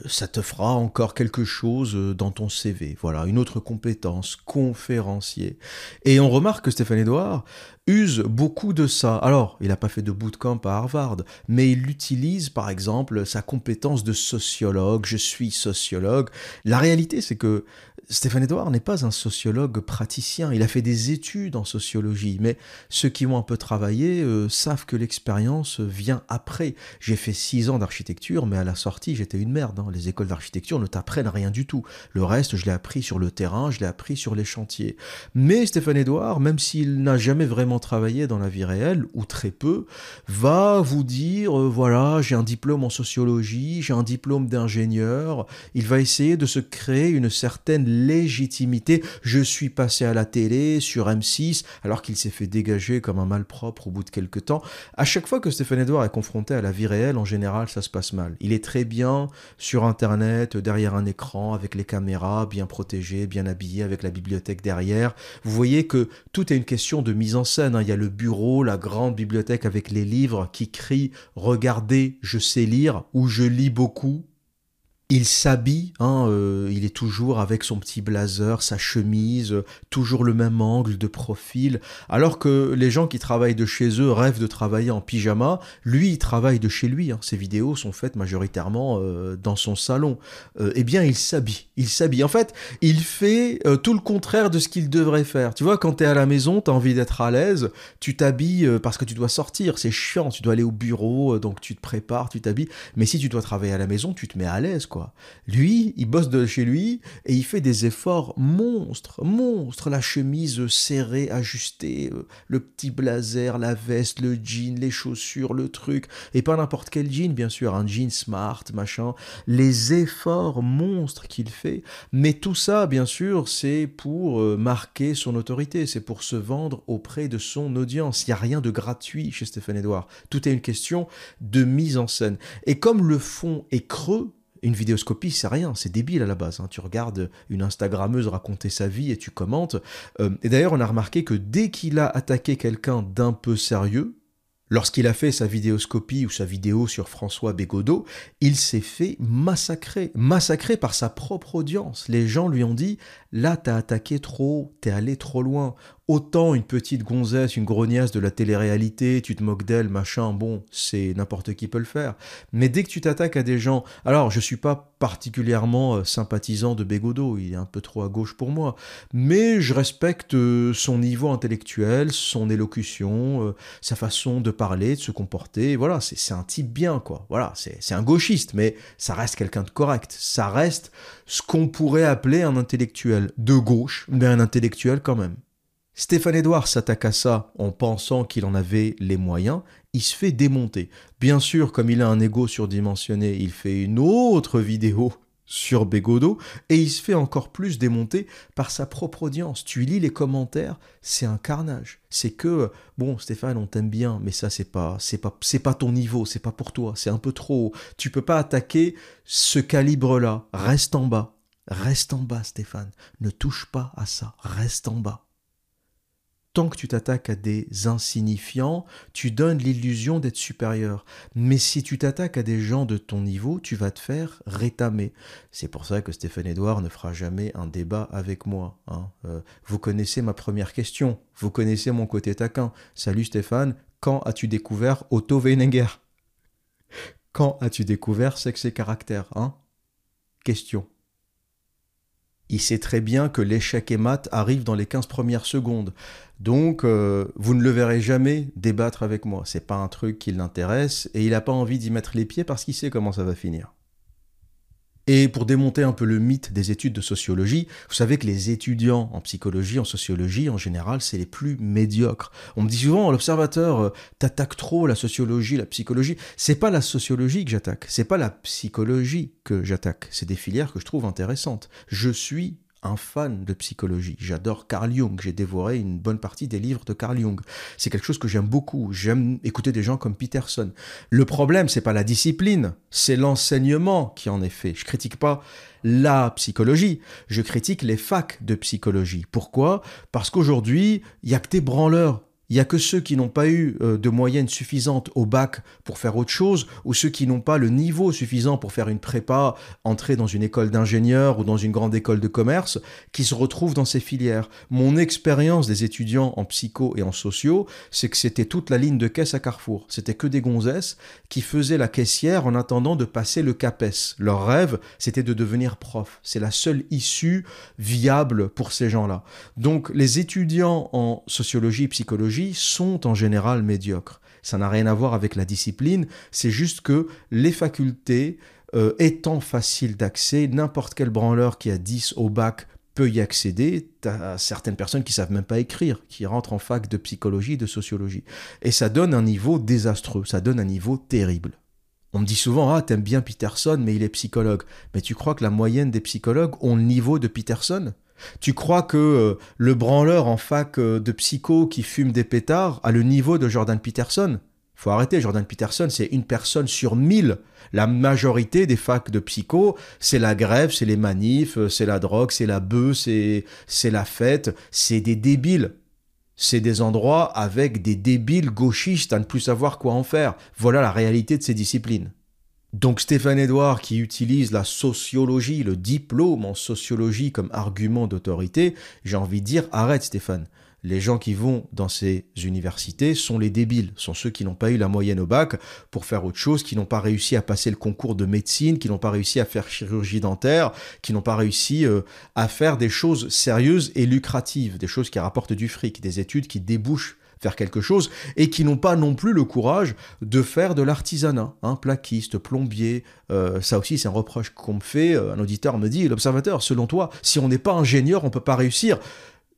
ça te fera encore quelque chose dans ton CV, voilà, une autre compétence, conférencier. Et on remarque que Stéphane Edouard use beaucoup de ça. Alors, il n'a pas fait de bootcamp à Harvard, mais il utilise par exemple sa compétence de sociologue, je suis sociologue. La réalité, c'est que Stéphane Edouard n'est pas un sociologue praticien, il a fait des études en sociologie, mais ceux qui ont un peu travaillé savent que l'expérience vient après. J'ai fait 6 ans d'architecture, mais à la sortie, j'étais une merde. Les écoles d'architecture ne t'apprennent rien du tout. Le reste, je l'ai appris sur le terrain, je l'ai appris sur les chantiers. Mais Stéphane Edouard, même s'il n'a jamais vraiment travaillé dans la vie réelle, ou très peu, va vous dire, voilà, j'ai un diplôme en sociologie, j'ai un diplôme d'ingénieur. Il va essayer de se créer une certaine légitimité. Je suis passé à la télé, sur M6, alors qu'il s'est fait dégager comme un malpropre au bout de quelques temps. À chaque fois que Stéphane Edouard est confronté à la vie réelle, en général, ça se passe mal. Il est très bien sur Internet, derrière un écran, avec les caméras, bien protégé, bien habillé, avec la bibliothèque derrière. Vous voyez que tout est une question de mise en scène. Il y a le bureau, la grande bibliothèque avec les livres qui crient « Regardez, je sais lire » ou « Je lis beaucoup ». Il s'habille, hein, il est toujours avec son petit blazer, sa chemise, toujours le même angle de profil. Alors que les gens qui travaillent de chez eux rêvent de travailler en pyjama, lui, il travaille de chez lui. Hein. Ses vidéos sont faites majoritairement dans son salon. Eh bien, il s'habille. Il s'habille. En fait, il fait tout le contraire de ce qu'il devrait faire. Tu vois, quand t'es à la maison, t'as envie d'être à l'aise, tu t'habilles parce que tu dois sortir. C'est chiant, tu dois aller au bureau, donc tu te prépares, tu t'habilles. Mais si tu dois travailler à la maison, tu te mets à l'aise, quoi. Lui, il bosse de chez lui et il fait des efforts monstres. La chemise serrée, ajustée, le petit blazer, la veste, le jean, les chaussures, le truc. Et pas n'importe quel jean, bien sûr, un jean smart, machin. Les efforts monstres qu'il fait. Mais tout ça, bien sûr, c'est pour marquer son autorité. C'est pour se vendre auprès de son audience. Il n'y a rien de gratuit chez Stéphane Edouard. Tout est une question de mise en scène. Et comme le fond est creux, une vidéoscopie, c'est rien, c'est débile à la base. Hein. Tu regardes une Instagrammeuse raconter sa vie et tu commentes. Et d'ailleurs, on a remarqué que dès qu'il a attaqué quelqu'un d'un peu sérieux, lorsqu'il a fait sa vidéoscopie ou sa vidéo sur François Bégaudeau, il s'est fait massacrer. Massacrer par sa propre audience. Les gens lui ont dit « Là, t'as attaqué trop, t'es allé trop loin. Autant une petite gonzesse, une grognasse de la télé-réalité, tu te moques d'elle, machin, bon, c'est n'importe qui peut le faire. Mais dès que tu t'attaques à des gens... Alors, je suis pas particulièrement sympathisant de Bégaudeau, il est un peu trop à gauche pour moi. Mais je respecte son niveau intellectuel, son élocution, sa façon de parler, de se comporter, voilà, c'est un type bien, quoi. Voilà, c'est un gauchiste, mais ça reste quelqu'un de correct. Ça reste ce qu'on pourrait appeler un intellectuel de gauche, mais un intellectuel quand même. Stéphane Edouard s'attaque à ça en pensant qu'il en avait les moyens. Il se fait démonter. Bien sûr, comme il a un ego surdimensionné, il fait une autre vidéo sur Bégaudeau, et il se fait encore plus démonter par sa propre audience. Tu lis les commentaires, c'est un carnage. C'est que, bon, Stéphane, on t'aime bien, mais ça, c'est pas ton niveau, c'est pas pour toi, c'est un peu trop haut. Tu peux pas attaquer ce calibre-là. Reste en bas, Stéphane. Ne touche pas à ça, reste en bas. Tant que tu t'attaques à des insignifiants, tu donnes l'illusion d'être supérieur. Mais si tu t'attaques à des gens de ton niveau, tu vas te faire rétamer. C'est pour ça que Stéphane Edouard ne fera jamais un débat avec moi. Hein. Vous connaissez ma première question, vous connaissez mon côté taquin. Salut Stéphane, quand as-tu découvert Otto Weininger? Quand as-tu découvert Sexe et caractère, hein? Question. Il sait très bien que l'échec et mat arrive dans les 15 premières secondes. Donc, vous ne le verrez jamais débattre avec moi. C'est pas un truc qui l'intéresse et il n'a pas envie d'y mettre les pieds parce qu'il sait comment ça va finir. Et pour démonter un peu le mythe des études de sociologie, vous savez que les étudiants en psychologie, en sociologie, en général, c'est les plus médiocres. On me dit souvent, l'observateur, t'attaques trop la sociologie, la psychologie. C'est pas la sociologie que j'attaque, c'est pas la psychologie que j'attaque. C'est des filières que je trouve intéressantes. Je suis un fan de psychologie. J'adore Carl Jung. J'ai dévoré une bonne partie des livres de Carl Jung. C'est quelque chose que j'aime beaucoup. J'aime écouter des gens comme Peterson. Le problème, c'est pas la discipline, c'est l'enseignement qui en est fait. Je critique pas la psychologie. Je critique les facs de psychologie. Pourquoi? Parce qu'aujourd'hui, il n'y a que des branleurs. Il n'y a que ceux qui n'ont pas eu de moyenne suffisante au bac pour faire autre chose, ou ceux qui n'ont pas le niveau suffisant pour faire une prépa, entrer dans une école d'ingénieur ou dans une grande école de commerce, qui se retrouvent dans ces filières. Mon expérience des étudiants en psycho et en sociaux, c'est que c'était toute la ligne de caisse à Carrefour. C'était que des gonzesses qui faisaient la caissière en attendant de passer le CAPES. Leur rêve, c'était de devenir prof. C'est la seule issue viable pour ces gens-là. Donc les étudiants en sociologie et psychologie sont en général médiocres. Ça n'a rien à voir avec la discipline, c'est juste que les facultés étant faciles d'accès, n'importe quel branleur qui a 10 au bac peut y accéder. T'as certaines personnes qui savent même pas écrire, qui rentrent en fac de psychologie, de sociologie. Et ça donne un niveau désastreux, ça donne un niveau terrible. On me dit souvent « Ah, t'aimes bien Peterson, mais il est psychologue. » Mais tu crois que la moyenne des psychologues ont le niveau de Peterson ? Tu crois que le branleur en fac de psycho qui fume des pétards a le niveau de Jordan Peterson? Faut arrêter, Jordan Peterson, c'est une personne sur 1000. La majorité des facs de psycho, c'est la grève, c'est les manifs, c'est la drogue, c'est la bœuf, c'est la fête, c'est des débiles. C'est des endroits avec des débiles gauchistes à ne plus savoir quoi en faire. Voilà la réalité de ces disciplines. Donc Stéphane Edouard, qui utilise la sociologie, le diplôme en sociologie comme argument d'autorité, j'ai envie de dire « Arrête Stéphane, les gens qui vont dans ces universités sont les débiles, sont ceux qui n'ont pas eu la moyenne au bac pour faire autre chose, qui n'ont pas réussi à passer le concours de médecine, qui n'ont pas réussi à faire chirurgie dentaire, qui n'ont pas réussi à faire des choses sérieuses et lucratives, des choses qui rapportent du fric, des études qui débouchent faire quelque chose, et qui n'ont pas non plus le courage de faire de l'artisanat, hein, plaquiste, plombier, ça aussi c'est un reproche qu'on me fait, un auditeur me dit, l'observateur, selon toi, si on n'est pas ingénieur, on ne peut pas réussir.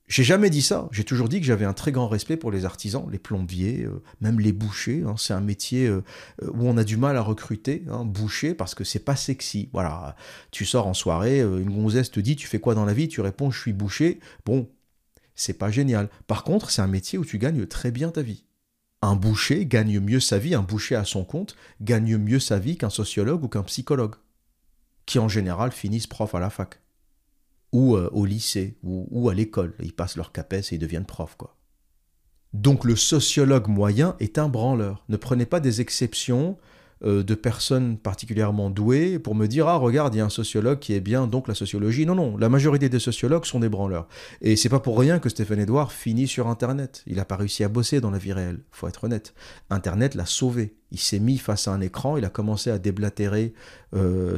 J'ai jamais dit ça, j'ai toujours dit que j'avais un très grand respect pour les artisans, les plombiers, même les bouchers, hein, c'est un métier où on a du mal à recruter, hein, boucher, parce que c'est pas sexy, voilà, tu sors en soirée, une gonzesse te dit, tu fais quoi dans la vie? Tu réponds, je suis boucher, bon, c'est pas génial. Par contre, c'est un métier où tu gagnes très bien ta vie. Un boucher gagne mieux sa vie, un boucher à son compte gagne mieux sa vie qu'un sociologue ou qu'un psychologue, qui en général finissent prof à la fac, ou au lycée, ou à l'école. Ils passent leur CAPES et ils deviennent prof, quoi. Donc le sociologue moyen est un branleur. Ne prenez pas des exceptions de personnes particulièrement douées pour me dire « Ah, regarde, il y a un sociologue qui est bien, donc la sociologie. » Non, non, la majorité des sociologues sont des branleurs. Et c'est pas pour rien que Stéphane Edouard finit sur Internet. Il n'a pas réussi à bosser dans la vie réelle, faut être honnête. Internet l'a sauvé. Il s'est mis face à un écran, il a commencé à déblatérer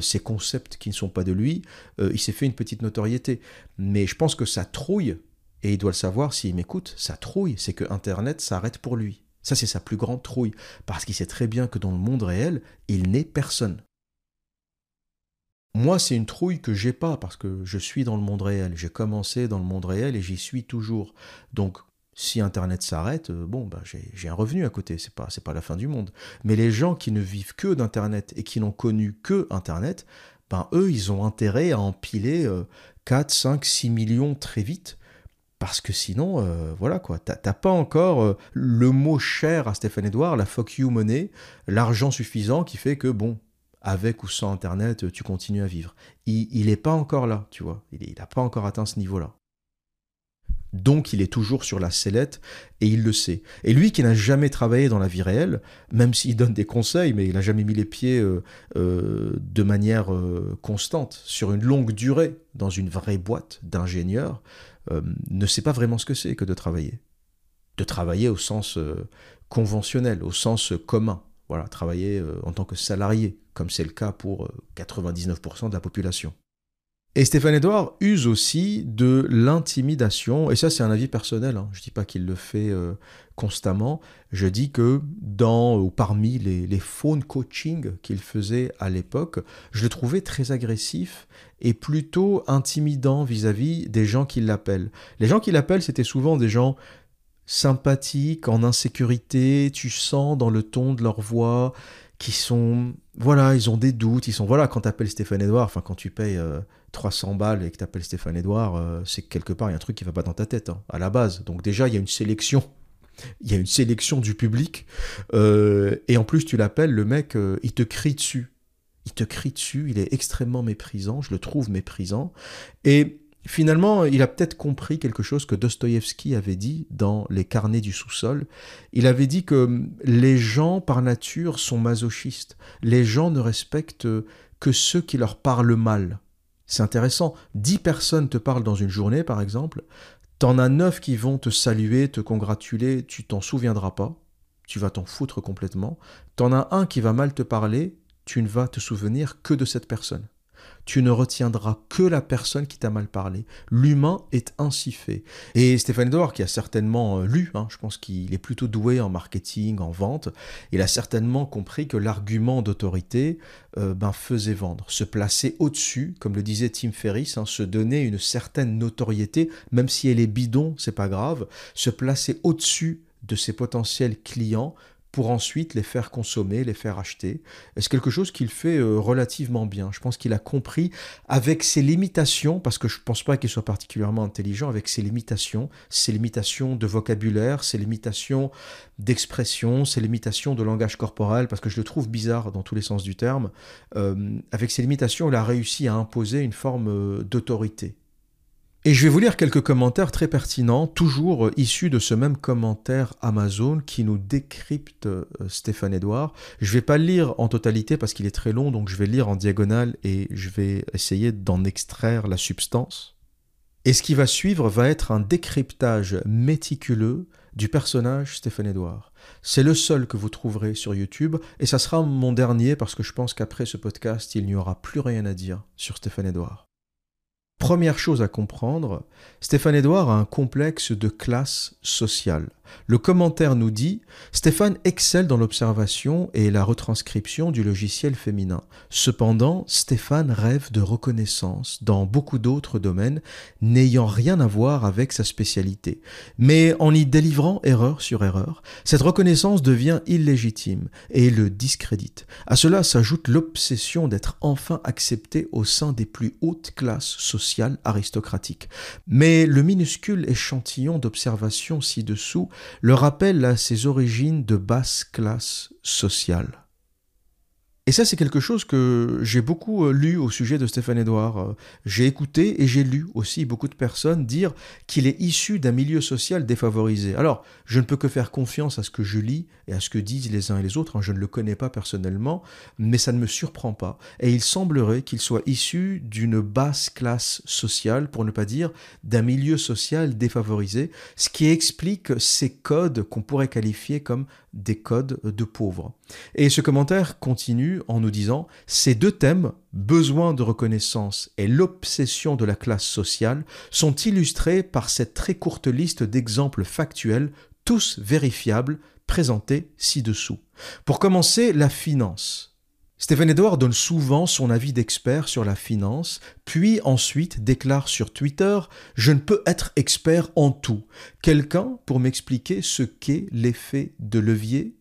ses concepts qui ne sont pas de lui. Il s'est fait une petite notoriété. Mais je pense que ça trouille, et il doit le savoir s'il m'écoute, ça trouille, c'est que Internet s'arrête pour lui. Ça, c'est sa plus grande trouille, parce qu'il sait très bien que dans le monde réel, il n'est personne. Moi, c'est une trouille que j'ai pas, parce que je suis dans le monde réel. J'ai commencé dans le monde réel et j'y suis toujours. Donc, si Internet s'arrête, bon, ben, j'ai un revenu à côté, c'est pas la fin du monde. Mais les gens qui ne vivent que d'Internet et qui n'ont connu que Internet, ben, eux, ils ont intérêt à empiler 4, 5, 6 millions très vite. Parce que sinon, voilà quoi, t'as pas encore le mot cher à Stéphane Edouard, la fuck you money, l'argent suffisant qui fait que, bon, avec ou sans Internet, tu continues à vivre. Il est pas encore là, tu vois, il a pas encore atteint ce niveau-là. Donc il est toujours sur la sellette et il le sait. Et lui qui n'a jamais travaillé dans la vie réelle, même s'il donne des conseils, mais il n'a jamais mis les pieds de manière constante, sur une longue durée, dans une vraie boîte d'ingénieurs, ne sait pas vraiment ce que c'est que de travailler. De travailler au sens conventionnel, au sens commun. Voilà, travailler en tant que salarié, comme c'est le cas pour 99% de la population. Et Stéphane Edouard use aussi de l'intimidation, et ça c'est un avis personnel, hein. Je ne dis pas qu'il le fait constamment, je dis que dans ou parmi les phone coaching qu'il faisait à l'époque, je le trouvais très agressif et plutôt intimidant vis-à-vis des gens qui l'appellent. Les gens qui l'appellent, c'était souvent des gens sympathiques, en insécurité, tu sens dans le ton de leur voix, qui sont, voilà, ils ont des doutes, ils sont, voilà, quand t'appelles Stéphane Edouard, enfin quand tu payes 300 balles et que t'appelles Stéphane Edouard, c'est quelque part, il y a un truc qui va pas dans ta tête, hein, à la base. Donc déjà, il y a une sélection. Il y a une sélection du public. Et en plus, tu l'appelles, le mec, il te crie dessus. Il te crie dessus, il est extrêmement méprisant, je le trouve méprisant. Et finalement, il a peut-être compris quelque chose que Dostoïevski avait dit dans les Carnets du sous-sol. Il avait dit que les gens, par nature, sont masochistes. Les gens ne respectent que ceux qui leur parlent mal. C'est intéressant. 10 personnes te parlent dans une journée, par exemple. T'en as 9 qui vont te saluer, te congratuler. Tu t'en souviendras pas. Tu vas t'en foutre complètement. T'en as un qui va mal te parler. Tu ne vas te souvenir que de cette personne. Tu ne retiendras que la personne qui t'a mal parlé. L'humain est ainsi fait. Et Stéphane Edouard, qui a certainement lu, hein, je pense qu'il est plutôt doué en marketing, en vente, il a certainement compris que l'argument d'autorité faisait vendre, se placer au-dessus, comme le disait Tim Ferriss, hein, se donner une certaine notoriété, même si elle est bidon, c'est pas grave, se placer au-dessus de ses potentiels clients, pour ensuite les faire consommer, les faire acheter. C'est quelque chose qu'il fait relativement bien. Je pense qu'il a compris, avec ses limitations, parce que je ne pense pas qu'il soit particulièrement intelligent, avec ses limitations de vocabulaire, ses limitations d'expression, ses limitations de langage corporel, parce que je le trouve bizarre dans tous les sens du terme. Avec ses limitations, il a réussi à imposer une forme d'autorité. Et je vais vous lire quelques commentaires très pertinents, toujours issus de ce même commentaire Amazon qui nous décrypte Stéphane Edouard. Je ne vais pas le lire en totalité parce qu'il est très long, donc je vais lire en diagonale et je vais essayer d'en extraire la substance. Et ce qui va suivre va être un décryptage méticuleux du personnage Stéphane Edouard. C'est le seul que vous trouverez sur YouTube et ça sera mon dernier parce que je pense qu'après ce podcast, il n'y aura plus rien à dire sur Stéphane Edouard. Première chose à comprendre, Stéphane Edouard a un complexe de classe sociale. Le commentaire nous dit « Stéphane excelle dans l'observation et la retranscription du logiciel féminin. Cependant, Stéphane rêve de reconnaissance dans beaucoup d'autres domaines n'ayant rien à voir avec sa spécialité. Mais en y délivrant erreur sur erreur, cette reconnaissance devient illégitime et le discrédite. À cela s'ajoute l'obsession d'être enfin accepté au sein des plus hautes classes sociales. Aristocratique. Mais le minuscule échantillon d'observation ci-dessous le rappelle à ses origines de basse classe sociale. Et ça, c'est quelque chose que j'ai beaucoup lu au sujet de Stéphane Edouard. J'ai écouté et j'ai lu aussi beaucoup de personnes dire qu'il est issu d'un milieu social défavorisé. Alors, je ne peux que faire confiance à ce que je lis et à ce que disent les uns et les autres. Je ne le connais pas personnellement, mais ça ne me surprend pas. Et il semblerait qu'il soit issu d'une basse classe sociale, pour ne pas dire d'un milieu social défavorisé, ce qui explique ces codes qu'on pourrait qualifier comme des codes de pauvres. Et ce commentaire continue en nous disant « Ces deux thèmes, besoin de reconnaissance et l'obsession de la classe sociale, sont illustrés par cette très courte liste d'exemples factuels, tous vérifiables, présentés ci-dessous. Pour commencer, la finance. » Stéphane Edouard donne souvent son avis d'expert sur la finance, puis ensuite déclare sur Twitter « Je ne peux être expert en tout. Quelqu'un pour m'expliquer ce qu'est l'effet de levier ?»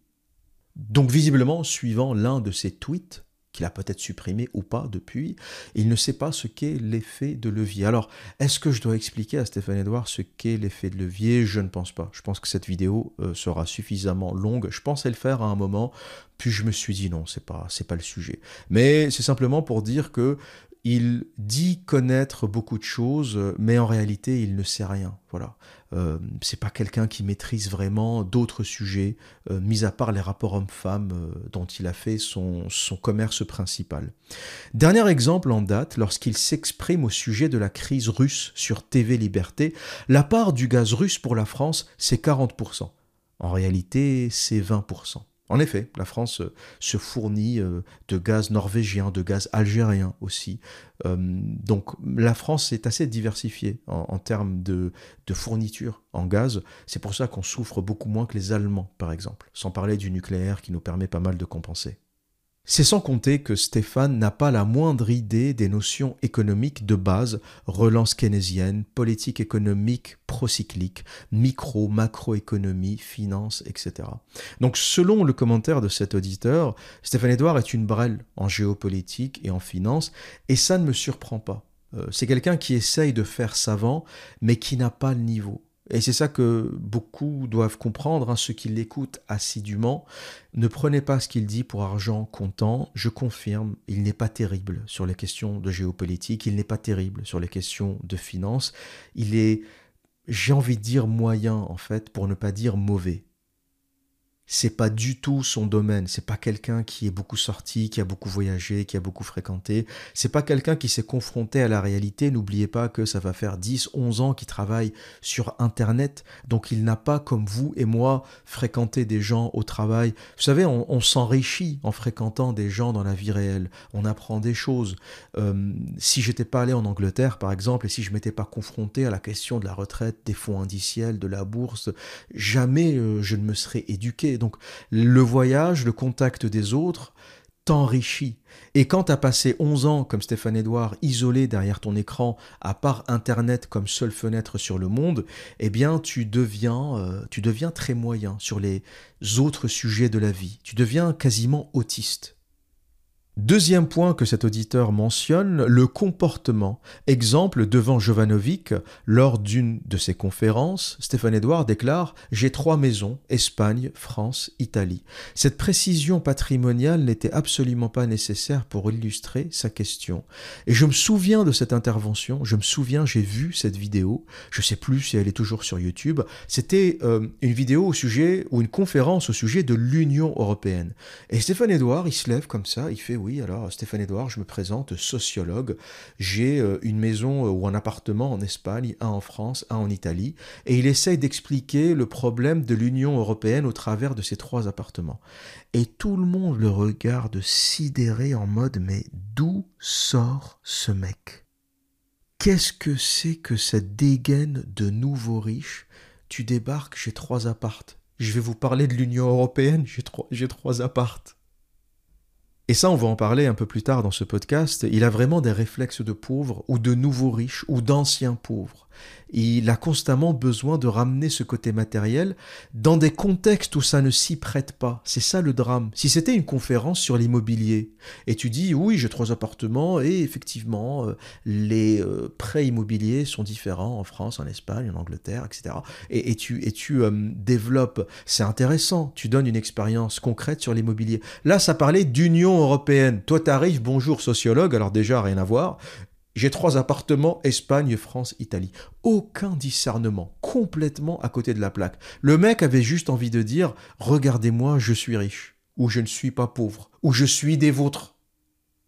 Donc visiblement, suivant l'un de ses tweets, qu'il a peut-être supprimé ou pas depuis, il ne sait pas ce qu'est l'effet de levier. Alors, est-ce que je dois expliquer à Stéphane Edouard ce qu'est l'effet de levier? Je ne pense pas. Je pense que cette vidéo sera suffisamment longue. Je pensais le faire à un moment, puis je me suis dit non, c'est pas le sujet. Mais c'est simplement pour dire que il dit connaître beaucoup de choses, mais en réalité, il ne sait rien. Voilà. C'est pas quelqu'un qui maîtrise vraiment d'autres sujets, mis à part les rapports hommes-femmes dont il a fait son commerce principal. Dernier exemple en date, lorsqu'il s'exprime au sujet de la crise russe sur TV Liberté, la part du gaz russe pour la France, c'est 40%. En réalité, c'est 20%. En effet, la France se fournit de gaz norvégien, de gaz algérien aussi. Donc la France est assez diversifiée en termes de fourniture en gaz. C'est pour ça qu'on souffre beaucoup moins que les Allemands, par exemple. Sans parler du nucléaire qui nous permet pas mal de compenser. C'est sans compter que Stéphane n'a pas la moindre idée des notions économiques de base, relance keynésienne, politique économique procyclique, micro, macroéconomie, finance, etc. Donc selon le commentaire de cet auditeur, Stéphane Edouard est une brêle en géopolitique et en finance, et ça ne me surprend pas. C'est quelqu'un qui essaye de faire savant, mais qui n'a pas le niveau. Et c'est ça que beaucoup doivent comprendre, hein, ceux qui l'écoutent assidûment. Ne prenez pas ce qu'il dit pour argent comptant. Je confirme, il n'est pas terrible sur les questions de géopolitique, il n'est pas terrible sur les questions de finance. Il est, j'ai envie de dire, moyen en fait, pour ne pas dire mauvais. C'est pas du tout son domaine, c'est pas quelqu'un qui est beaucoup sorti, qui a beaucoup voyagé, qui a beaucoup fréquenté, c'est pas quelqu'un qui s'est confronté à la réalité. N'oubliez pas que ça va faire 10-11 ans qu'il travaille sur internet, donc il n'a pas comme vous et moi fréquenté des gens au travail. Vous savez, on s'enrichit en fréquentant des gens dans la vie réelle, on apprend des choses. Si j'étais pas allé en Angleterre par exemple, et si je m'étais pas confronté à la question de la retraite, des fonds indiciels, de la bourse, jamais je ne me serais éduqué. Donc le voyage, le contact des autres t'enrichit. Et quand tu as passé 11 ans, comme Stéphane Edouard, isolé derrière ton écran, à part Internet comme seule fenêtre sur le monde, eh bien tu deviens très moyen sur les autres sujets de la vie. Tu deviens quasiment autiste. Deuxième point que cet auditeur mentionne, le comportement. Exemple, devant Jovanovic, lors d'une de ses conférences, Stéphane Edouard déclare « J'ai 3 maisons, Espagne, France, Italie ». Cette précision patrimoniale n'était absolument pas nécessaire pour illustrer sa question. Et je me souviens de cette intervention, j'ai vu cette vidéo, je ne sais plus si elle est toujours sur YouTube, c'était une vidéo au sujet, ou une conférence au sujet de l'Union européenne. Et Stéphane Edouard, il se lève comme ça, il fait « Oui, alors Stéphane Edouard, je me présente, sociologue, j'ai une maison ou un appartement en Espagne, un en France, un en Italie », et il essaye d'expliquer le problème de l'Union européenne au travers de ces 3 appartements. Et tout le monde le regarde sidéré en mode « Mais d'où sort ce mec ? Qu'est-ce que c'est que cette dégaine de nouveaux riches ? Tu débarques, j'ai 3 appartes. Je vais vous parler de l'Union européenne, j'ai trois appartes. » Et ça, on va en parler un peu plus tard dans ce podcast. Il a vraiment des réflexes de pauvres ou de nouveaux riches ou d'anciens pauvres. Il a constamment besoin de ramener ce côté matériel dans des contextes où ça ne s'y prête pas. C'est ça le drame. Si c'était une conférence sur l'immobilier et tu dis « oui, j'ai 3 appartements et effectivement, les prêts immobiliers sont différents en France, en Espagne, en Angleterre, etc. » Et tu développes. C'est intéressant. Tu donnes une expérience concrète sur l'immobilier. Là, ça parlait d'Union européenne. Toi, t'arrives, bonjour sociologue, alors déjà, rien à voir. J'ai 3 appartements, Espagne, France, Italie. Aucun discernement, complètement à côté de la plaque. Le mec avait juste envie de dire « Regardez-moi, je suis riche, ou je ne suis pas pauvre, ou je suis des vôtres ».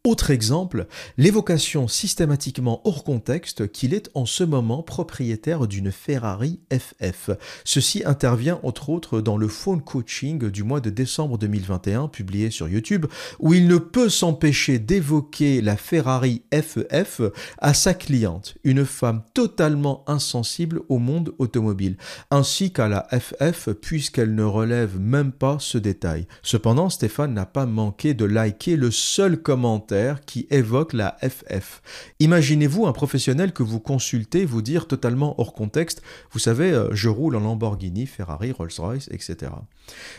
Autre exemple, l'évocation systématiquement hors contexte qu'il est en ce moment propriétaire d'une Ferrari FF. Ceci intervient entre autres dans le phone coaching du mois de décembre 2021 publié sur YouTube où il ne peut s'empêcher d'évoquer la Ferrari FF à sa cliente, une femme totalement insensible au monde automobile, ainsi qu'à la FF puisqu'elle ne relève même pas ce détail. Cependant, Stéphane n'a pas manqué de liker le seul commentaire qui évoque la FF. Imaginez-vous un professionnel que vous consultez vous dire totalement hors contexte, vous savez, je roule en Lamborghini, Ferrari, Rolls-Royce, etc.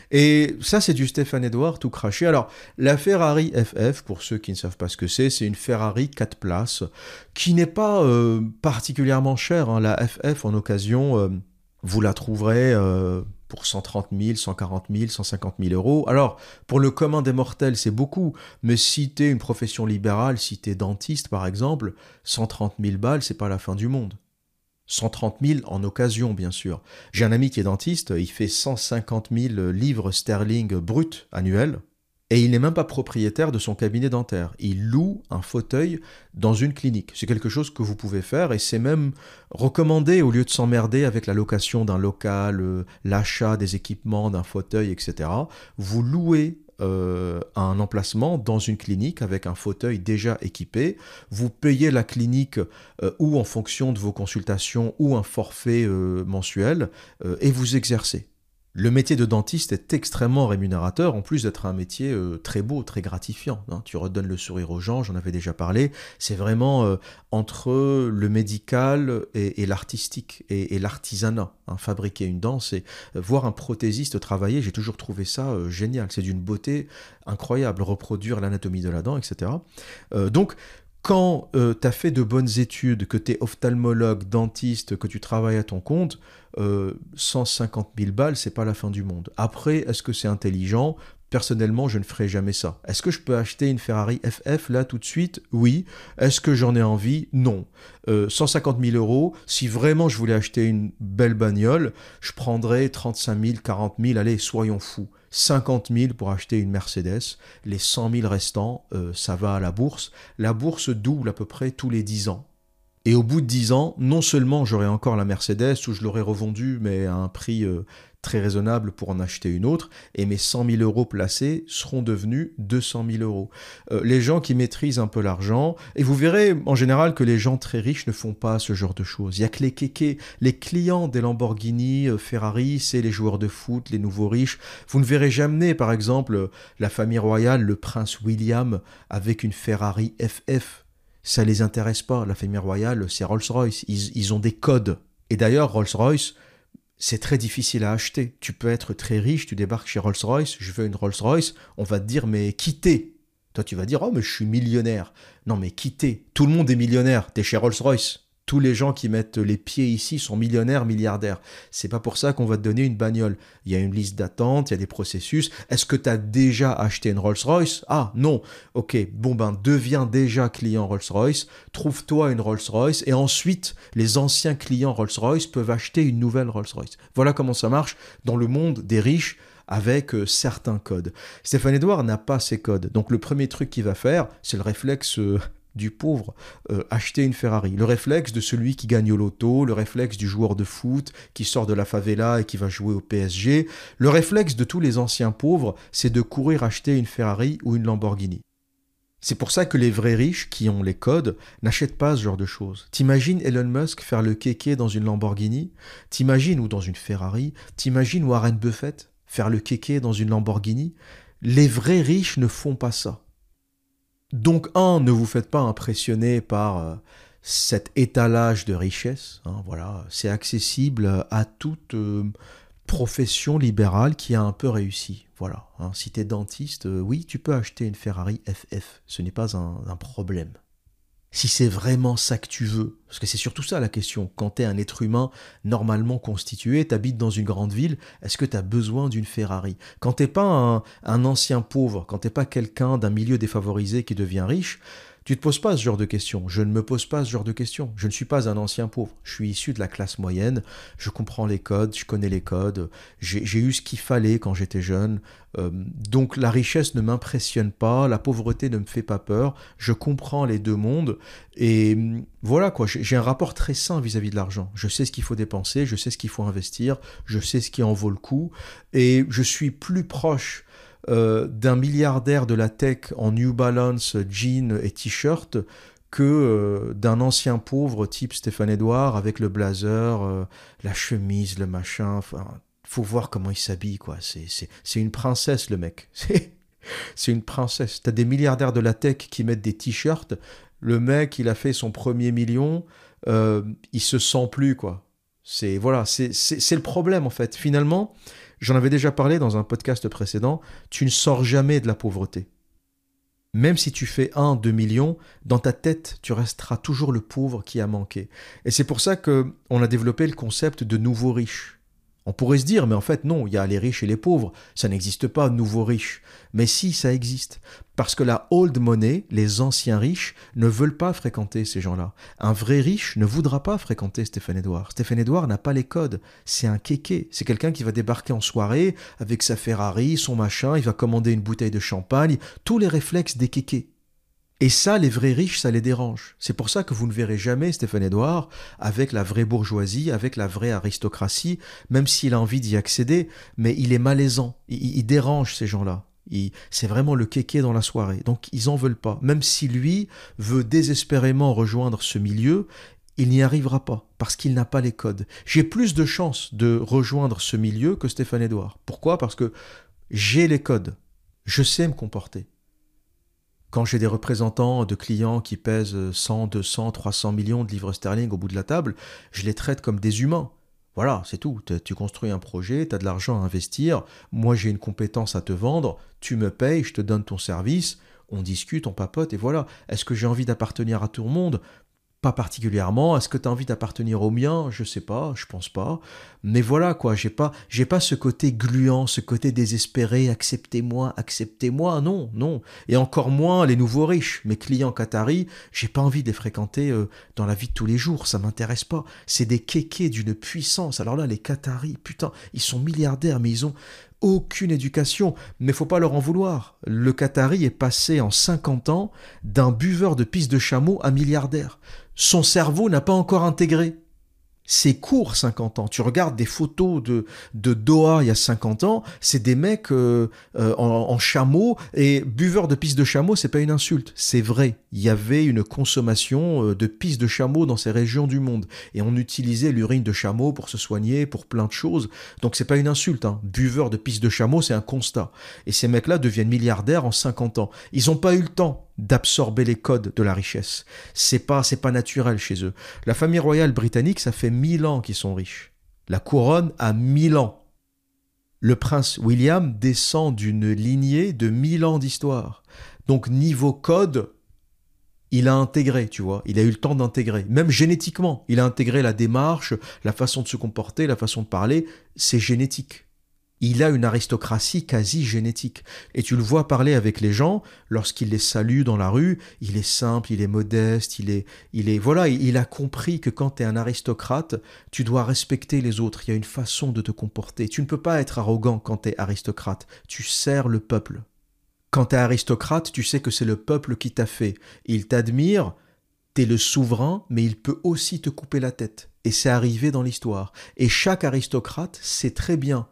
Et ça, c'est du Stéphane Edouard tout craché. Alors, la Ferrari FF, pour ceux qui ne savent pas ce que c'est une Ferrari 4 places qui n'est pas particulièrement chère. Hein. La FF, en occasion, vous la trouverez... pour 130 000, 140 000, 150 000 euros. Alors, pour le commun des mortels, c'est beaucoup, mais si t'es une profession libérale, si t'es dentiste par exemple, 130 000 balles, c'est pas la fin du monde. 130 000 en occasion, bien sûr. J'ai un ami qui est dentiste, il fait 150 000 livres sterling bruts annuels, et il n'est même pas propriétaire de son cabinet dentaire. Il loue un fauteuil dans une clinique. C'est quelque chose que vous pouvez faire et c'est même recommandé au lieu de s'emmerder avec la location d'un local, l'achat des équipements, d'un fauteuil, etc. Vous louez un emplacement dans une clinique avec un fauteuil déjà équipé. Vous payez la clinique ou en fonction de vos consultations ou un forfait mensuel et vous exercez. Le métier de dentiste est extrêmement rémunérateur, en plus d'être un métier très beau, très gratifiant. Hein. Tu redonnes le sourire aux gens, j'en avais déjà parlé. C'est vraiment entre le médical et l'artistique et l'artisanat. Hein. Fabriquer une dent, c'est voir un prothésiste travailler, j'ai toujours trouvé ça génial. C'est d'une beauté incroyable, reproduire l'anatomie de la dent, etc. Donc, quand tu as fait de bonnes études, que tu es ophtalmologue, dentiste, que tu travailles à ton compte, 150 000 balles, c'est pas la fin du monde. Après, est-ce que c'est intelligent ? Personnellement, je ne ferai jamais ça. Est-ce que je peux acheter une Ferrari FF là tout de suite ? Oui. Est-ce que j'en ai envie ? Non. 150 000 euros, si vraiment je voulais acheter une belle bagnole, je prendrais 35 000, 40 000, allez, soyons fous. 50 000 pour acheter une Mercedes, les 100 000 restants, ça va à la bourse. La bourse double à peu près tous les 10 ans. Et au bout de 10 ans, non seulement j'aurai encore la Mercedes ou je l'aurai revendue, mais à un prix très raisonnable pour en acheter une autre, et mes 100 000 euros placés seront devenus 200 000 euros. Les gens qui maîtrisent un peu l'argent, et vous verrez en général que les gens très riches ne font pas ce genre de choses. Il n'y a que les kékés, les clients des Lamborghini, Ferrari, c'est les joueurs de foot, les nouveaux riches. Vous ne verrez jamais, par exemple, la famille royale, le prince William, avec une Ferrari FF. Ça les intéresse pas, la famille royale, c'est Rolls-Royce, ils ont des codes. Et d'ailleurs, Rolls-Royce, c'est très difficile à acheter. Tu peux être très riche, tu débarques chez Rolls-Royce, je veux une Rolls-Royce, on va te dire, mais quittez. Toi, tu vas dire « Oh, mais je suis millionnaire ». Non, mais qui t'es? Tout le monde est millionnaire. T'es chez Rolls-Royce. Tous les gens qui mettent les pieds ici sont millionnaires, milliardaires. C'est pas pour ça qu'on va te donner une bagnole. Il y a une liste d'attente, il y a des processus. Est-ce que tu as déjà acheté une Rolls-Royce? Ah, non. Ok, bon ben, deviens déjà client Rolls-Royce, trouve-toi une Rolls-Royce, et ensuite, les anciens clients Rolls-Royce peuvent acheter une nouvelle Rolls-Royce. Voilà comment ça marche dans le monde des riches, avec certains codes. Stéphane Edouard n'a pas ces codes. Donc le premier truc qu'il va faire, c'est le réflexe... du pauvre, acheter une Ferrari. Le réflexe de celui qui gagne au loto, le réflexe du joueur de foot qui sort de la favela et qui va jouer au PSG. Le réflexe de tous les anciens pauvres, c'est de courir acheter une Ferrari ou une Lamborghini. C'est pour ça que les vrais riches, qui ont les codes, n'achètent pas ce genre de choses. T'imagines Elon Musk faire le kéké dans une Lamborghini? T'imagines, ou dans une Ferrari? T'imagines Warren Buffett faire le kéké dans une Lamborghini? Les vrais riches ne font pas ça. Donc, ne vous faites pas impressionner par cet étalage de richesse. Hein, voilà, c'est accessible à toute profession libérale qui a un peu réussi. Voilà, hein, si tu es dentiste, oui, tu peux acheter une Ferrari FF. Ce n'est pas un problème. Si c'est vraiment ça que tu veux, parce que c'est surtout ça la question. Quand tu es un être humain normalement constitué, tu habites dans une grande ville, est-ce que tu as besoin d'une Ferrari? Quand tu n'es pas un ancien pauvre, quand tu n'es pas quelqu'un d'un milieu défavorisé qui devient riche, tu ne te poses pas ce genre de questions. Je ne me pose pas ce genre de questions. Je ne suis pas un ancien pauvre. Je suis issu de la classe moyenne. Je comprends les codes, je connais les codes. J'ai eu ce qu'il fallait quand j'étais jeune. Donc la richesse ne m'impressionne pas. La pauvreté ne me fait pas peur. Je comprends les deux mondes. Et voilà quoi. J'ai un rapport très sain vis-à-vis de l'argent. Je sais ce qu'il faut dépenser. Je sais ce qu'il faut investir. Je sais ce qui en vaut le coup. Et je suis plus proche d'un milliardaire de la tech en New Balance, jeans et t-shirt que d'un ancien pauvre type Stéphane Edouard avec le blazer, la chemise, le machin. Enfin, faut voir comment il s'habille, quoi. C'est une princesse, le mec. C'est une princesse. T'as des milliardaires de la tech qui mettent des t-shirts. Le mec, il a fait son premier million. Il se sent plus, quoi. C'est le problème, en fait. Finalement, j'en avais déjà parlé dans un podcast précédent, tu ne sors jamais de la pauvreté. Même si tu fais 1-2 millions, dans ta tête, tu resteras toujours le pauvre qui a manqué. Et c'est pour ça qu'on a développé le concept de nouveau riche. On pourrait se dire, mais en fait non, il y a les riches et les pauvres, ça n'existe pas, nouveau riche. Mais si, ça existe. Parce que la old money, les anciens riches, ne veulent pas fréquenter ces gens-là. Un vrai riche ne voudra pas fréquenter Stéphane Edouard. Stéphane Edouard n'a pas les codes, c'est un kéké. C'est quelqu'un qui va débarquer en soirée avec sa Ferrari, son machin, il va commander une bouteille de champagne, tous les réflexes des kékés. Et ça, les vrais riches, ça les dérange. C'est pour ça que vous ne verrez jamais Stéphane Edouard avec la vraie bourgeoisie, avec la vraie aristocratie, même s'il a envie d'y accéder, mais il est malaisant, il dérange ces gens-là. C'est vraiment le kéké dans la soirée, donc ils n'en veulent pas. Même si lui veut désespérément rejoindre ce milieu, il n'y arrivera pas, parce qu'il n'a pas les codes. J'ai plus de chances de rejoindre ce milieu que Stéphane Edouard. Pourquoi? Parce que j'ai les codes, je sais me comporter. Quand j'ai des représentants de clients qui pèsent 100, 200, 300 millions de livres sterling au bout de la table, je les traite comme des humains. Voilà, c'est tout. Tu construis un projet, tu as de l'argent à investir, moi j'ai une compétence à te vendre, tu me payes, je te donne ton service, on discute, on papote et voilà. Est-ce que j'ai envie d'appartenir à tout le monde? Pas particulièrement. Est-ce que tu as envie d'appartenir au mien? Je sais pas, je pense pas. Mais voilà quoi, j'ai pas ce côté gluant, ce côté désespéré, acceptez-moi, acceptez-moi, non, non. Et encore moins les nouveaux riches, mes clients qataris, j'ai pas envie de les fréquenter dans la vie de tous les jours, ça m'intéresse pas. C'est des kékés d'une puissance. Alors là, les qataris, putain, ils sont milliardaires, mais ils ont aucune éducation, mais faut pas leur en vouloir. Le Qatari est passé en 50 ans d'un buveur de pisse de chameau à milliardaire. Son cerveau n'a pas encore intégré. C'est court 50 ans. Tu regardes des photos de Doha il y a 50 ans, c'est des mecs en chameau, et buveur de pisse de chameau, c'est pas une insulte. C'est vrai, il y avait une consommation de pisse de chameau dans ces régions du monde. Et on utilisait l'urine de chameau pour se soigner, pour plein de choses. Donc c'est pas une insulte. Hein. Buveur de pisse de chameau, c'est un constat. Et ces mecs-là deviennent milliardaires en 50 ans. Ils n'ont pas eu le temps d'absorber les codes de la richesse. C'est pas naturel chez eux. La famille royale britannique, ça fait 1000 ans qu'ils sont riches. La couronne a 1000 ans. Le prince William descend d'une lignée de 1000 ans d'histoire. Donc niveau code, il a intégré, tu vois, il a eu le temps d'intégrer. Même génétiquement, il a intégré la démarche, la façon de se comporter, la façon de parler, c'est génétique. Il a une aristocratie quasi génétique. Et tu le vois parler avec les gens, lorsqu'il les salue dans la rue, il est simple, il est modeste, voilà, il a compris que quand tu es un aristocrate, tu dois respecter les autres. Il y a une façon de te comporter. Tu ne peux pas être arrogant quand tu es aristocrate. Tu sers le peuple. Quand tu es aristocrate, tu sais que c'est le peuple qui t'a fait. Il t'admire, tu es le souverain, mais il peut aussi te couper la tête. Et c'est arrivé dans l'histoire. Et chaque aristocrate sait très bien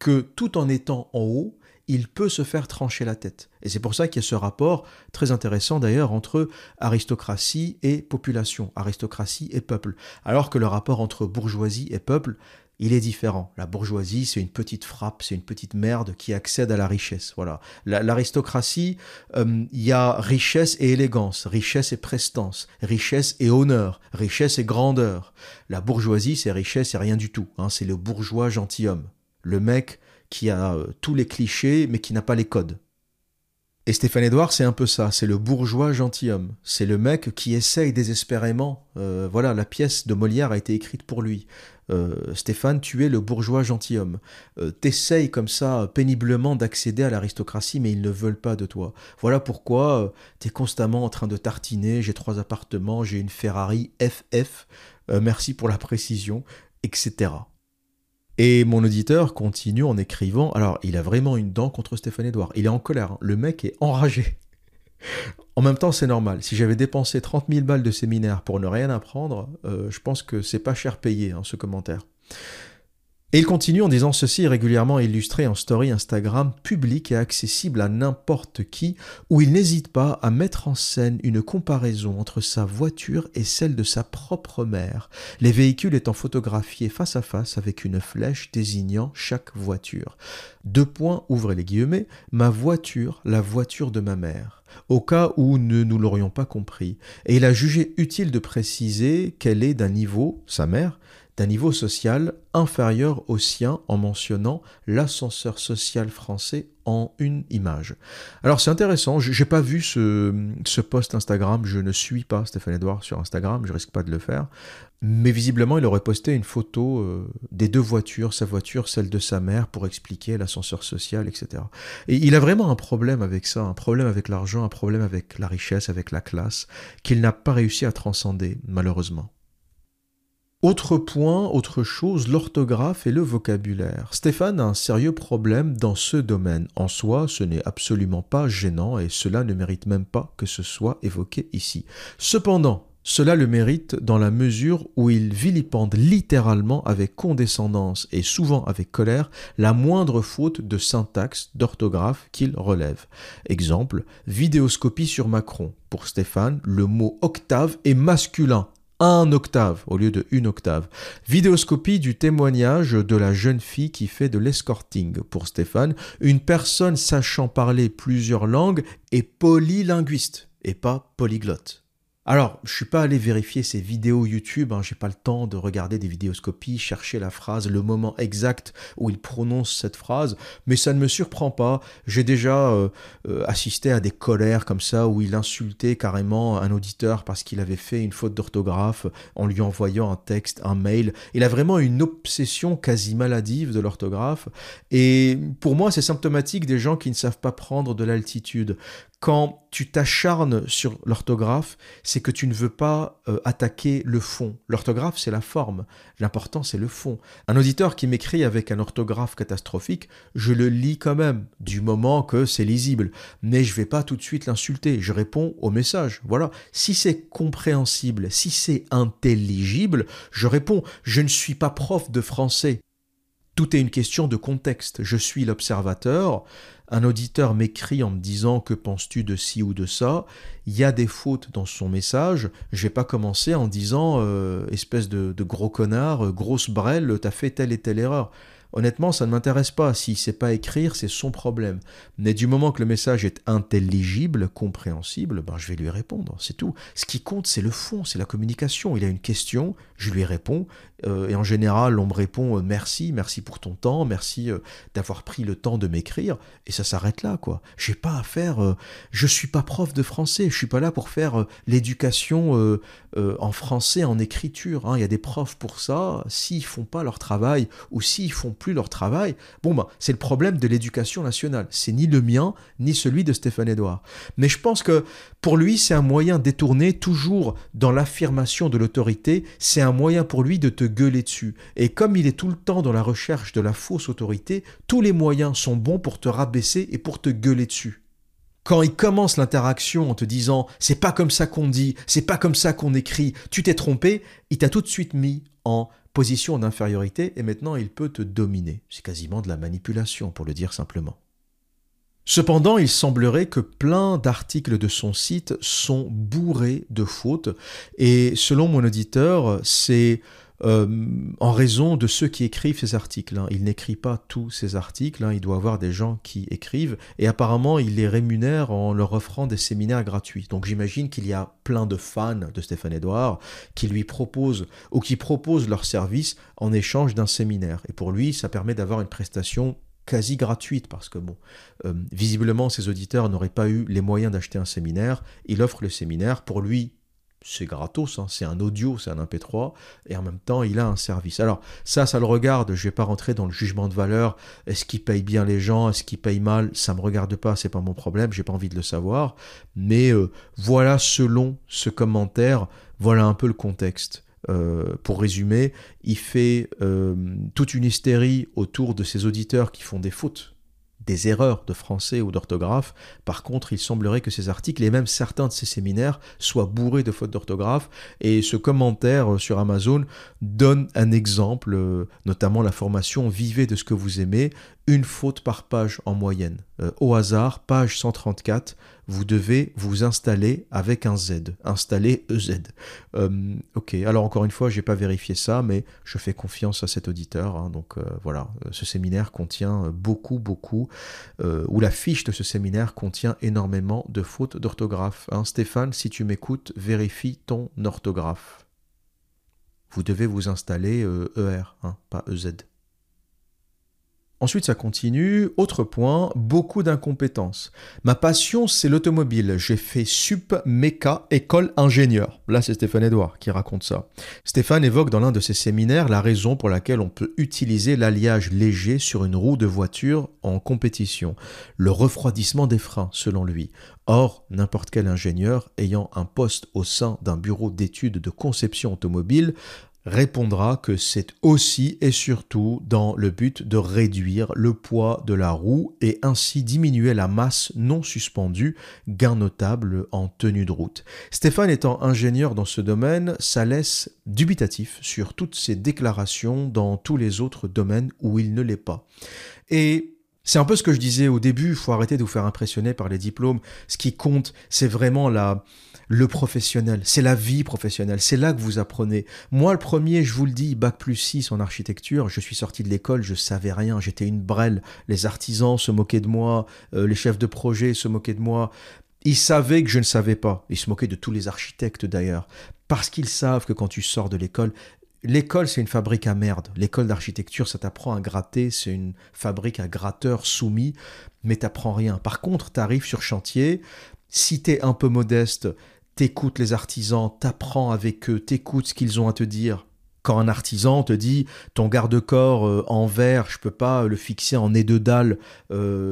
que tout en étant en haut, il peut se faire trancher la tête. Et c'est pour ça qu'il y a ce rapport très intéressant d'ailleurs entre aristocratie et population, aristocratie et peuple. Alors que le rapport entre bourgeoisie et peuple, il est différent. La bourgeoisie, c'est une petite frappe, c'est une petite merde qui accède à la richesse. Voilà. L'aristocratie, il y a richesse et élégance, richesse et prestance, richesse et honneur, richesse et grandeur. La bourgeoisie, c'est richesse et rien du tout, hein, c'est le bourgeois gentilhomme. Le mec qui a tous les clichés, mais qui n'a pas les codes. Et Stéphane Edouard, c'est un peu ça, c'est le bourgeois gentilhomme. C'est le mec qui essaye désespérément. Voilà, la pièce de Molière a été écrite pour lui. Stéphane, tu es le bourgeois gentilhomme. T'essayes comme ça, péniblement, d'accéder à l'aristocratie, mais ils ne veulent pas de toi. Voilà pourquoi t'es constamment en train de tartiner, j'ai 3 appartements, j'ai une Ferrari FF, merci pour la précision, etc. Et mon auditeur continue en écrivant, alors il a vraiment une dent contre Stéphane Edouard, il est en colère, hein. Le mec est enragé. En même temps c'est normal, si j'avais dépensé 30 000 balles de séminaire pour ne rien apprendre, je pense que c'est pas cher payé hein, ce commentaire. Et il continue en disant ceci est régulièrement illustré en story Instagram, public et accessible à n'importe qui, où il n'hésite pas à mettre en scène une comparaison entre sa voiture et celle de sa propre mère, les véhicules étant photographiés face à face avec une flèche désignant chaque voiture. 2 points, ouvrez les guillemets, ma voiture, la voiture de ma mère. Au cas où nous ne l'aurions pas compris. Et il a jugé utile de préciser qu'elle est d'un niveau, sa mère, d'un niveau social inférieur au sien en mentionnant l'ascenseur social français en une image. Alors c'est intéressant, j'ai pas vu ce post Instagram, je ne suis pas Stéphane Edouard sur Instagram, je risque pas de le faire, mais visiblement il aurait posté une photo des 2 voitures, sa voiture, celle de sa mère, pour expliquer l'ascenseur social, etc. Et il a vraiment un problème avec ça, un problème avec l'argent, un problème avec la richesse, avec la classe, qu'il n'a pas réussi à transcender, malheureusement. Autre point, autre chose, l'orthographe et le vocabulaire. Stéphane a un sérieux problème dans ce domaine. En soi, ce n'est absolument pas gênant et cela ne mérite même pas que ce soit évoqué ici. Cependant, cela le mérite dans la mesure où il vilipende littéralement avec condescendance et souvent avec colère la moindre faute de syntaxe, d'orthographe qu'il relève. Exemple, vidéoscopie sur Macron. Pour Stéphane, le mot octave est masculin. 1 octave au lieu de 1 octave. Vidéoscopie du témoignage de la jeune fille qui fait de l'escorting. Pour Stéphane, une personne sachant parler plusieurs langues est polylinguiste et pas polyglotte. Alors, je ne suis pas allé vérifier ces vidéos YouTube, hein, j'ai pas le temps de regarder des vidéoscopies, chercher la phrase, le moment exact où il prononce cette phrase, mais ça ne me surprend pas. J'ai déjà assisté à des colères comme ça où il insultait carrément un auditeur parce qu'il avait fait une faute d'orthographe en lui envoyant un texte, un mail. Il a vraiment une obsession quasi maladive de l'orthographe et pour moi c'est symptomatique des gens qui ne savent pas prendre de l'altitude. Quand tu t'acharnes sur l'orthographe, c'est que tu ne veux pas attaquer le fond. L'orthographe, c'est la forme. L'important, c'est le fond. Un auditeur qui m'écrit avec un orthographe catastrophique, je le lis quand même, du moment que c'est lisible. Mais je ne vais pas tout de suite l'insulter. Je réponds au message. Voilà. Si c'est compréhensible, si c'est intelligible, je réponds. Je ne suis pas prof de français. Tout est une question de contexte. Je suis l'observateur. Un auditeur m'écrit en me disant « Que penses-tu de ci ou de ça ?» Il y a des fautes dans son message. Je vais pas commencer en disant « Espèce de gros connard, grosse brêle, t'as fait telle et telle erreur. » honnêtement, ça ne m'intéresse pas. S'il ne sait pas écrire, c'est son problème. Mais du moment que le message est intelligible, compréhensible, ben je vais lui répondre, c'est tout. Ce qui compte, c'est le fond, c'est la communication. Il a une question, je lui réponds, et en général, on me répond « Merci, merci pour ton temps, merci d'avoir pris le temps de m'écrire », et ça s'arrête là, quoi. J'ai pas à faire... je suis pas prof de français, je suis pas là pour faire l'éducation en français, en écriture, hein. Il y a des profs pour ça, s'ils font pas leur travail, ou s'ils font plus leur travail, bon ben, c'est le problème de l'éducation nationale. C'est ni le mien, ni celui de Stéphane Edouard. Mais je pense que pour lui, c'est un moyen détourné, toujours dans l'affirmation de l'autorité, c'est un moyen pour lui de te gueuler dessus. Et comme il est tout le temps dans la recherche de la fausse autorité, tous les moyens sont bons pour te rabaisser et pour te gueuler dessus. Quand il commence l'interaction en te disant « c'est pas comme ça qu'on dit, c'est pas comme ça qu'on écrit, tu t'es trompé », il t'a tout de suite mis en position d'infériorité et maintenant il peut te dominer. C'est quasiment de la manipulation pour le dire simplement. Cependant, il semblerait que plein d'articles de son site sont bourrés de fautes et selon mon auditeur, c'est... en raison de ceux qui écrivent ces articles, hein. Il n'écrit pas tous ces articles, hein. Il doit avoir des gens qui écrivent, et apparemment il les rémunère en leur offrant des séminaires gratuits. Donc j'imagine qu'il y a plein de fans de Stéphane Edouard qui lui proposent ou qui proposent leur service en échange d'un séminaire. Et pour lui, ça permet d'avoir une prestation quasi gratuite, parce que bon, visiblement ses auditeurs n'auraient pas eu les moyens d'acheter un séminaire. Il offre le séminaire, pour lui, c'est gratos, hein, c'est un audio, c'est un MP3, et en même temps, il a un service. Alors, ça le regarde, je ne vais pas rentrer dans le jugement de valeur, est-ce qu'il paye bien les gens, est-ce qu'il paye mal, ça ne me regarde pas, c'est pas mon problème, j'ai pas envie de le savoir, mais voilà, selon ce commentaire, voilà un peu le contexte. Pour résumer, il fait toute une hystérie autour de ses auditeurs qui font des fautes, des erreurs de français ou d'orthographe. Par contre, il semblerait que ces articles et même certains de ces séminaires soient bourrés de fautes d'orthographe. Et ce commentaire sur Amazon donne un exemple, notamment la formation « Vivez de ce que vous aimez », une faute par page en moyenne. Au hasard, page 134, vous devez vous installer avec un Z. Installer EZ. Ok, alors encore une fois, je n'ai pas vérifié ça, mais je fais confiance à cet auditeur. Hein, donc voilà, ce séminaire contient ou la fiche de ce séminaire contient énormément de fautes d'orthographe. Hein, Stéphane, si tu m'écoutes, vérifie ton orthographe. Vous devez vous installer ER, hein, pas EZ. Ensuite, ça continue. Autre point, beaucoup d'incompétence. Ma passion, c'est l'automobile. J'ai fait sup, méca, école, ingénieur. Là, c'est Stéphane Edouard qui raconte ça. Stéphane évoque dans l'un de ses séminaires la raison pour laquelle on peut utiliser l'alliage léger sur une roue de voiture en compétition. Le refroidissement des freins, selon lui. Or, n'importe quel ingénieur ayant un poste au sein d'un bureau d'études de conception automobile répondra que c'est aussi et surtout dans le but de réduire le poids de la roue et ainsi diminuer la masse non suspendue, gain notable en tenue de route. Stéphane étant ingénieur dans ce domaine, ça laisse dubitatif sur toutes ses déclarations dans tous les autres domaines où il ne l'est pas. Et... c'est un peu ce que je disais au début, il faut arrêter de vous faire impressionner par les diplômes. Ce qui compte, c'est vraiment le professionnel, c'est la vie professionnelle, c'est là que vous apprenez. Moi, le premier, je vous le dis, Bac plus 6 en architecture, je suis sorti de l'école, je savais rien, j'étais une brêle. Les artisans se moquaient de moi, les chefs de projet se moquaient de moi. Ils savaient que je ne savais pas. Ils se moquaient de tous les architectes d'ailleurs, parce qu'ils savent que quand tu sors de l'école... l'école, c'est une fabrique à merde. L'école d'architecture, ça t'apprend à gratter, c'est une fabrique à gratteurs soumis, mais t'apprends rien. Par contre, t'arrives sur chantier, si t'es un peu modeste, t'écoutes les artisans, t'apprends avec eux, t'écoutes ce qu'ils ont à te dire. Quand un artisan te dit « ton garde-corps en verre, je ne peux pas le fixer en nez de dalle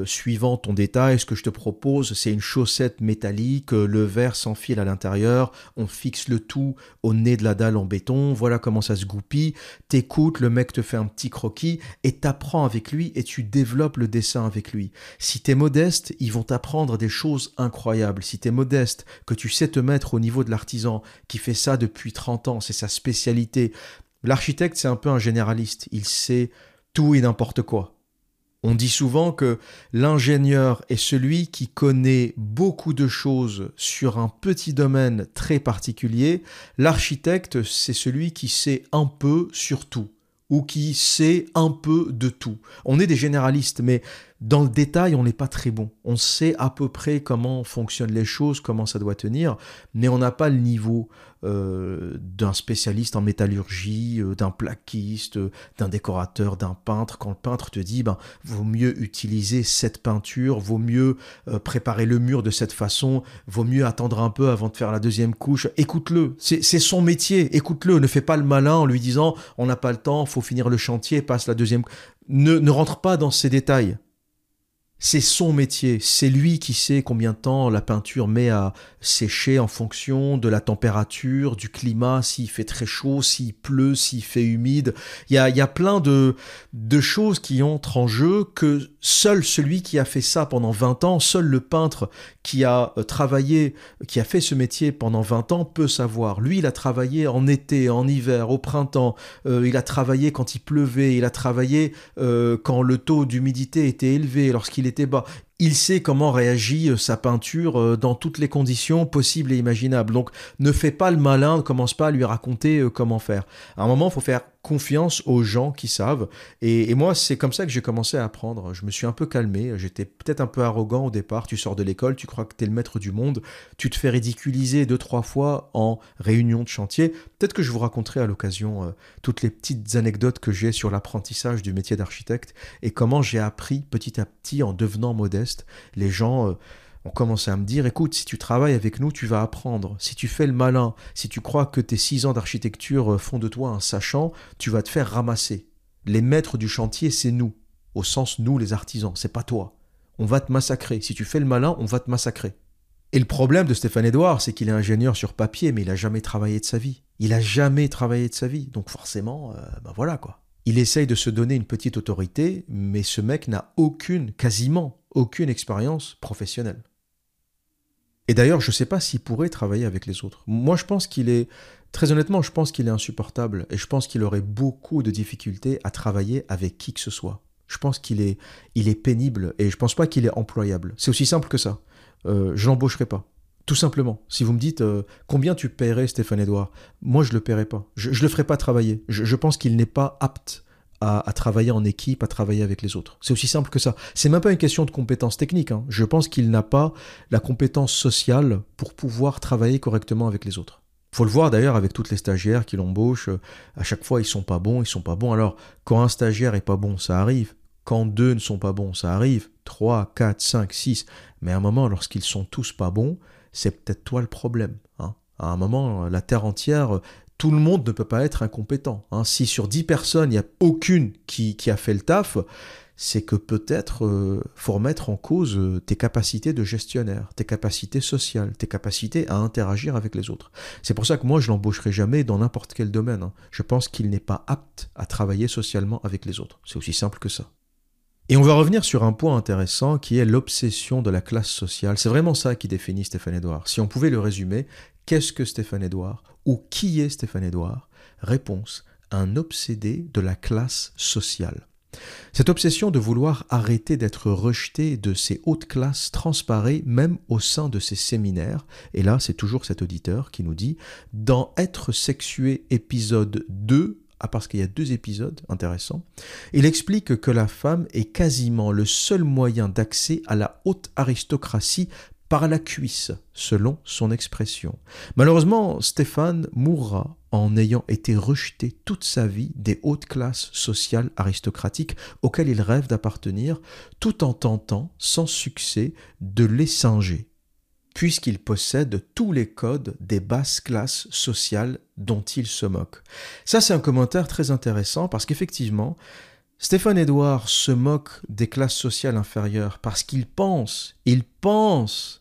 suivant ton détail, ce que je te propose, c'est une chaussette métallique, le verre s'enfile à l'intérieur, on fixe le tout au nez de la dalle en béton, voilà comment ça se goupille, t'écoutes, le mec te fait un petit croquis et t'apprends avec lui et tu développes le dessin avec lui. Si t'es modeste, ils vont t'apprendre des choses incroyables. Si t'es modeste, que tu sais te mettre au niveau de l'artisan qui fait ça depuis 30 ans, c'est sa spécialité. L'architecte, c'est un peu un généraliste, il sait tout et n'importe quoi. On dit souvent que l'ingénieur est celui qui connaît beaucoup de choses sur un petit domaine très particulier. L'architecte, c'est celui qui sait un peu sur tout. ou qui sait un peu de tout. On est des généralistes, mais dans le détail, on n'est pas très bon. On sait à peu près comment fonctionnent les choses, comment ça doit tenir, mais on n'a pas le niveau d'un spécialiste en métallurgie, d'un plaquiste, d'un décorateur, d'un peintre. Quand le peintre te dit, ben, vaut mieux utiliser cette peinture, vaut mieux préparer le mur de cette façon, vaut mieux attendre un peu avant de faire la deuxième couche. Écoute-le, c'est son métier, écoute-le, ne fais pas le malin en lui disant, on n'a pas le temps, faut finir le chantier, passe la deuxième couche. Ne rentre pas dans ces détails. C'est son métier, c'est lui qui sait combien de temps la peinture met à sécher en fonction de la température, du climat, s'il fait très chaud, s'il pleut, s'il fait humide. Il y a plein de choses qui entrent en jeu que seul celui qui a fait ça pendant 20 ans, seul le peintre qui a travaillé, qui a fait ce métier pendant 20 ans peut savoir. Lui, il a travaillé en été, en hiver, au printemps, il a travaillé quand il pleuvait, il a travaillé quand le taux d'humidité était élevé, lorsqu'il était bas. Il sait comment réagit sa peinture dans toutes les conditions possibles et imaginables. Donc ne fais pas le malin, ne commence pas à lui raconter comment faire. À un moment, il faut faire confiance aux gens qui savent. Et moi, c'est comme ça que j'ai commencé à apprendre. Je me suis un peu calmé, j'étais peut-être un peu arrogant au départ. Tu sors de l'école, tu crois que tu es le maître du monde, tu te fais ridiculiser 2-3 fois en réunion de chantier. Peut-être que je vous raconterai à l'occasion toutes les petites anecdotes que j'ai sur l'apprentissage du métier d'architecte et comment j'ai appris petit à petit en devenant modeste. Les gens ont commencé à me dire, écoute, si tu travailles avec nous, tu vas apprendre. Si tu fais le malin, si tu crois que tes 6 ans d'architecture font de toi un sachant, tu vas te faire ramasser. Les maîtres du chantier, c'est nous, au sens nous les artisans, c'est pas toi. On va te massacrer. Si tu fais le malin, on va te massacrer. Et le problème de Stéphane Edouard, c'est qu'il est ingénieur sur papier, mais il n'a jamais travaillé de sa vie. Il n'a jamais travaillé de sa vie, donc forcément, ben voilà quoi. Il essaye de se donner une petite autorité, mais ce mec n'a quasiment aucune expérience professionnelle. Et d'ailleurs, je ne sais pas s'il pourrait travailler avec les autres. Moi, je pense qu'il est... Très honnêtement, je pense qu'il est insupportable et je pense qu'il aurait beaucoup de difficultés à travailler avec qui que ce soit. Je pense qu'il est, pénible et je ne pense pas qu'il est employable. C'est aussi simple que ça. Je ne l'embaucherai pas. Tout simplement. Si vous me dites combien tu paierais Stéphane Edouard, moi, je ne le paierais pas. Je ne le ferai pas travailler. Je pense qu'il n'est pas apte à travailler en équipe, à travailler avec les autres. C'est aussi simple que ça. C'est même pas une question de compétence technique. Hein. Je pense qu'il n'a pas la compétence sociale pour pouvoir travailler correctement avec les autres. Faut le voir d'ailleurs avec toutes les stagiaires qui l'embauchent. À chaque fois, ils sont pas bons. Alors, quand un stagiaire est pas bon, ça arrive. Quand 2 ne sont pas bons, ça arrive. 3, 4, 5, 6. Mais à un moment, lorsqu'ils sont tous pas bons, c'est peut-être toi le problème. Hein. À un moment, la terre entière... Tout le monde ne peut pas être incompétent. Hein. Si sur 10 personnes, il n'y a aucune qui a fait le taf, c'est que peut-être faut remettre en cause tes capacités de gestionnaire, tes capacités sociales, tes capacités à interagir avec les autres. C'est pour ça que moi, je ne l'embaucherai jamais dans n'importe quel domaine. Hein. Je pense qu'il n'est pas apte à travailler socialement avec les autres. C'est aussi simple que ça. Et on va revenir sur un point intéressant qui est l'obsession de la classe sociale. C'est vraiment ça qui définit Stéphane Edouard. Si on pouvait le résumer, qu'est-ce que Stéphane Edouard ? Ou qui est Stéphane Edouard ? Réponse, un obsédé de la classe sociale. Cette obsession de vouloir arrêter d'être rejeté de ces hautes classes transparaît même au sein de ces séminaires. Et là, c'est toujours cet auditeur qui nous dit « Dans Être sexué, épisode 2 », parce qu'il y a 2 épisodes intéressants, il explique que la femme est quasiment le seul moyen d'accès à la haute aristocratie par la cuisse, selon son expression. Malheureusement, Stéphane mourra en ayant été rejeté toute sa vie des hautes classes sociales aristocratiques auxquelles il rêve d'appartenir, tout en tentant, sans succès, de les singer, puisqu'il possède tous les codes des basses classes sociales dont il se moque. Ça, c'est un commentaire très intéressant parce qu'effectivement, Stéphane Edouard se moque des classes sociales inférieures parce qu'il pense,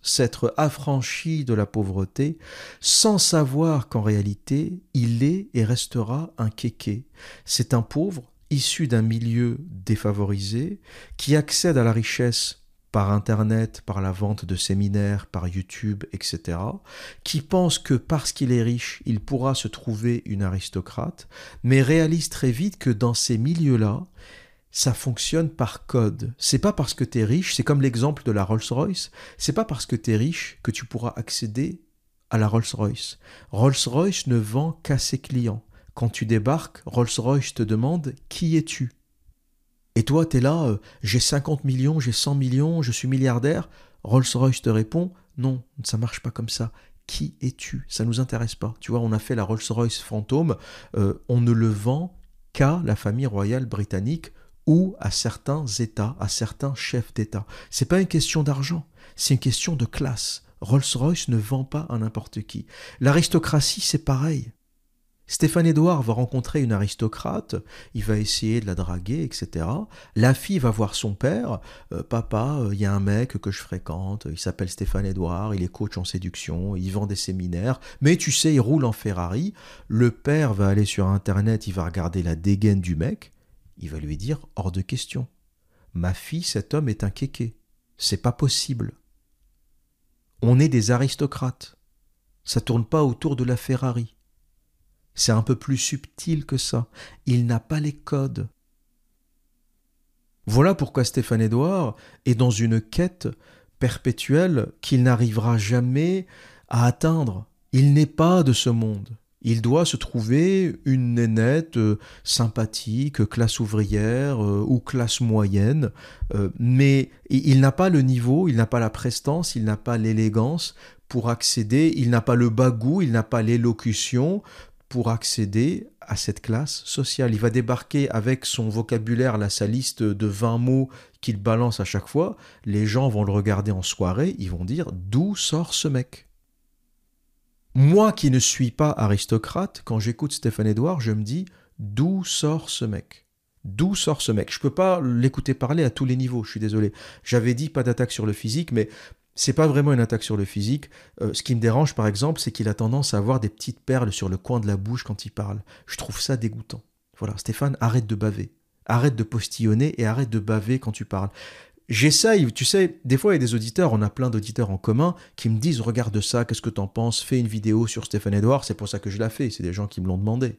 s'être affranchi de la pauvreté sans savoir qu'en réalité, il est et restera un kéké. C'est un pauvre issu d'un milieu défavorisé qui accède à la richesse par Internet, par la vente de séminaires, par YouTube, etc., qui pense que parce qu'il est riche, il pourra se trouver une aristocrate, mais réalise très vite que dans ces milieux-là, ça fonctionne par code. C'est pas parce que t'es riche, c'est comme l'exemple de la Rolls-Royce, c'est pas parce que t'es riche que tu pourras accéder à la Rolls-Royce. Rolls-Royce ne vend qu'à ses clients. Quand tu débarques, Rolls-Royce te demande « Qui es-tu » Et toi, t'es là, j'ai 50 millions, j'ai 100 millions, je suis milliardaire. Rolls-Royce te répond « Non, ça marche pas comme ça. Qui es-tu » Ça nous intéresse pas. Tu vois, on a fait la Rolls-Royce Phantom, on ne le vend qu'à la famille royale britannique ou à certains États, à certains chefs d'État. C'est pas une question d'argent, c'est une question de classe. Rolls-Royce ne vend pas à n'importe qui. L'aristocratie, c'est pareil. Stéphane Edouard va rencontrer une aristocrate, il va essayer de la draguer, etc. La fille va voir son père, « Papa, il y a un mec que je fréquente, il s'appelle Stéphane Edouard, il est coach en séduction, il vend des séminaires, mais tu sais, il roule en Ferrari. » Le père va aller sur Internet, il va regarder la dégaine du mec, il va lui dire « Hors de question, ma fille, cet homme est un kéké, c'est pas possible. On est des aristocrates, ça tourne pas autour de la Ferrari. » C'est un peu plus subtil que ça. Il n'a pas les codes. Voilà pourquoi Stéphane Edouard est dans une quête perpétuelle qu'il n'arrivera jamais à atteindre. Il n'est pas de ce monde. Il doit se trouver une nénette sympathique, classe ouvrière ou classe moyenne, mais il n'a pas le niveau, il n'a pas la prestance, il n'a pas l'élégance pour accéder, il n'a pas le bagout, il n'a pas l'élocution pour accéder à cette classe sociale. Il va débarquer avec son vocabulaire, là, sa liste de 20 mots qu'il balance à chaque fois. Les gens vont le regarder en soirée, ils vont dire « D'où sort ce mec ?» Moi qui ne suis pas aristocrate, quand j'écoute Stéphane Edouard, je me dis « D'où sort ce mec ?» D'où sort ce mec ? Je ne peux pas l'écouter parler à tous les niveaux, je suis désolé. J'avais dit pas d'attaque sur le physique, mais... c'est pas vraiment une attaque sur le physique. Ce qui me dérange, par exemple, c'est qu'il a tendance à avoir des petites perles sur le coin de la bouche quand il parle. Je trouve ça dégoûtant. Voilà, Stéphane, arrête de baver. Arrête de postillonner et arrête de baver quand tu parles. J'essaye, tu sais, des fois, il y a des auditeurs, on a plein d'auditeurs en commun qui me disent « Regarde ça, qu'est-ce que t'en penses ? Fais une vidéo sur Stéphane Edouard, c'est pour ça que je la fais, c'est des gens qui me l'ont demandé. »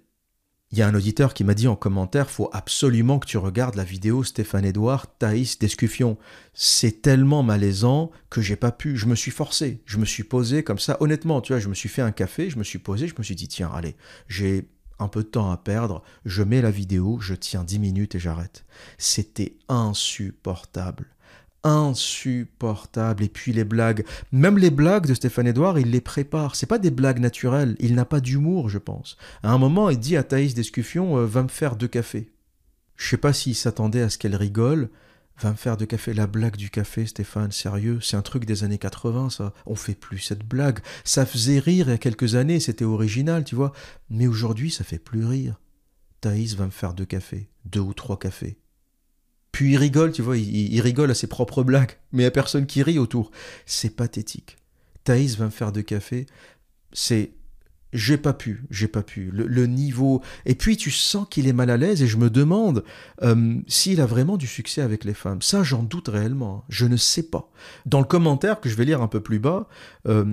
Il y a un auditeur qui m'a dit en commentaire « Faut absolument que tu regardes la vidéo Stéphane Edouard, Thaïs d'Escufon. C'est tellement malaisant que j'ai pas pu. Je me suis forcé. Je me suis posé comme ça. Honnêtement, tu vois, je me suis fait un café, je me suis posé, je me suis dit « Tiens, allez, j'ai un peu de temps à perdre. Je mets la vidéo, je tiens 10 minutes et j'arrête. » C'était insupportable. Insupportable. Et puis les blagues. Même les blagues de Stéphane Edouard, il les prépare. C'est pas des blagues naturelles. Il n'a pas d'humour, je pense. À un moment, il dit à Thaïs d'Escufon, va me faire 2 cafés. Je sais pas s'il s'attendait à ce qu'elle rigole. Va me faire 2 cafés. La blague du café, Stéphane, sérieux. C'est un truc des années 80, ça. On fait plus cette blague. Ça faisait rire il y a quelques années. C'était original, tu vois. Mais aujourd'hui, ça fait plus rire. Thaïs va me faire 2 cafés. 2 ou 3 cafés. Puis il rigole, tu vois, il rigole à ses propres blagues, mais il n'y a personne qui rit autour. C'est pathétique. Thaïs va me faire 2 cafés, c'est... J'ai pas pu. Le niveau... Et puis tu sens qu'il est mal à l'aise et je me demande s'il a vraiment du succès avec les femmes. Ça, j'en doute réellement. Je ne sais pas. Dans le commentaire que je vais lire un peu plus bas,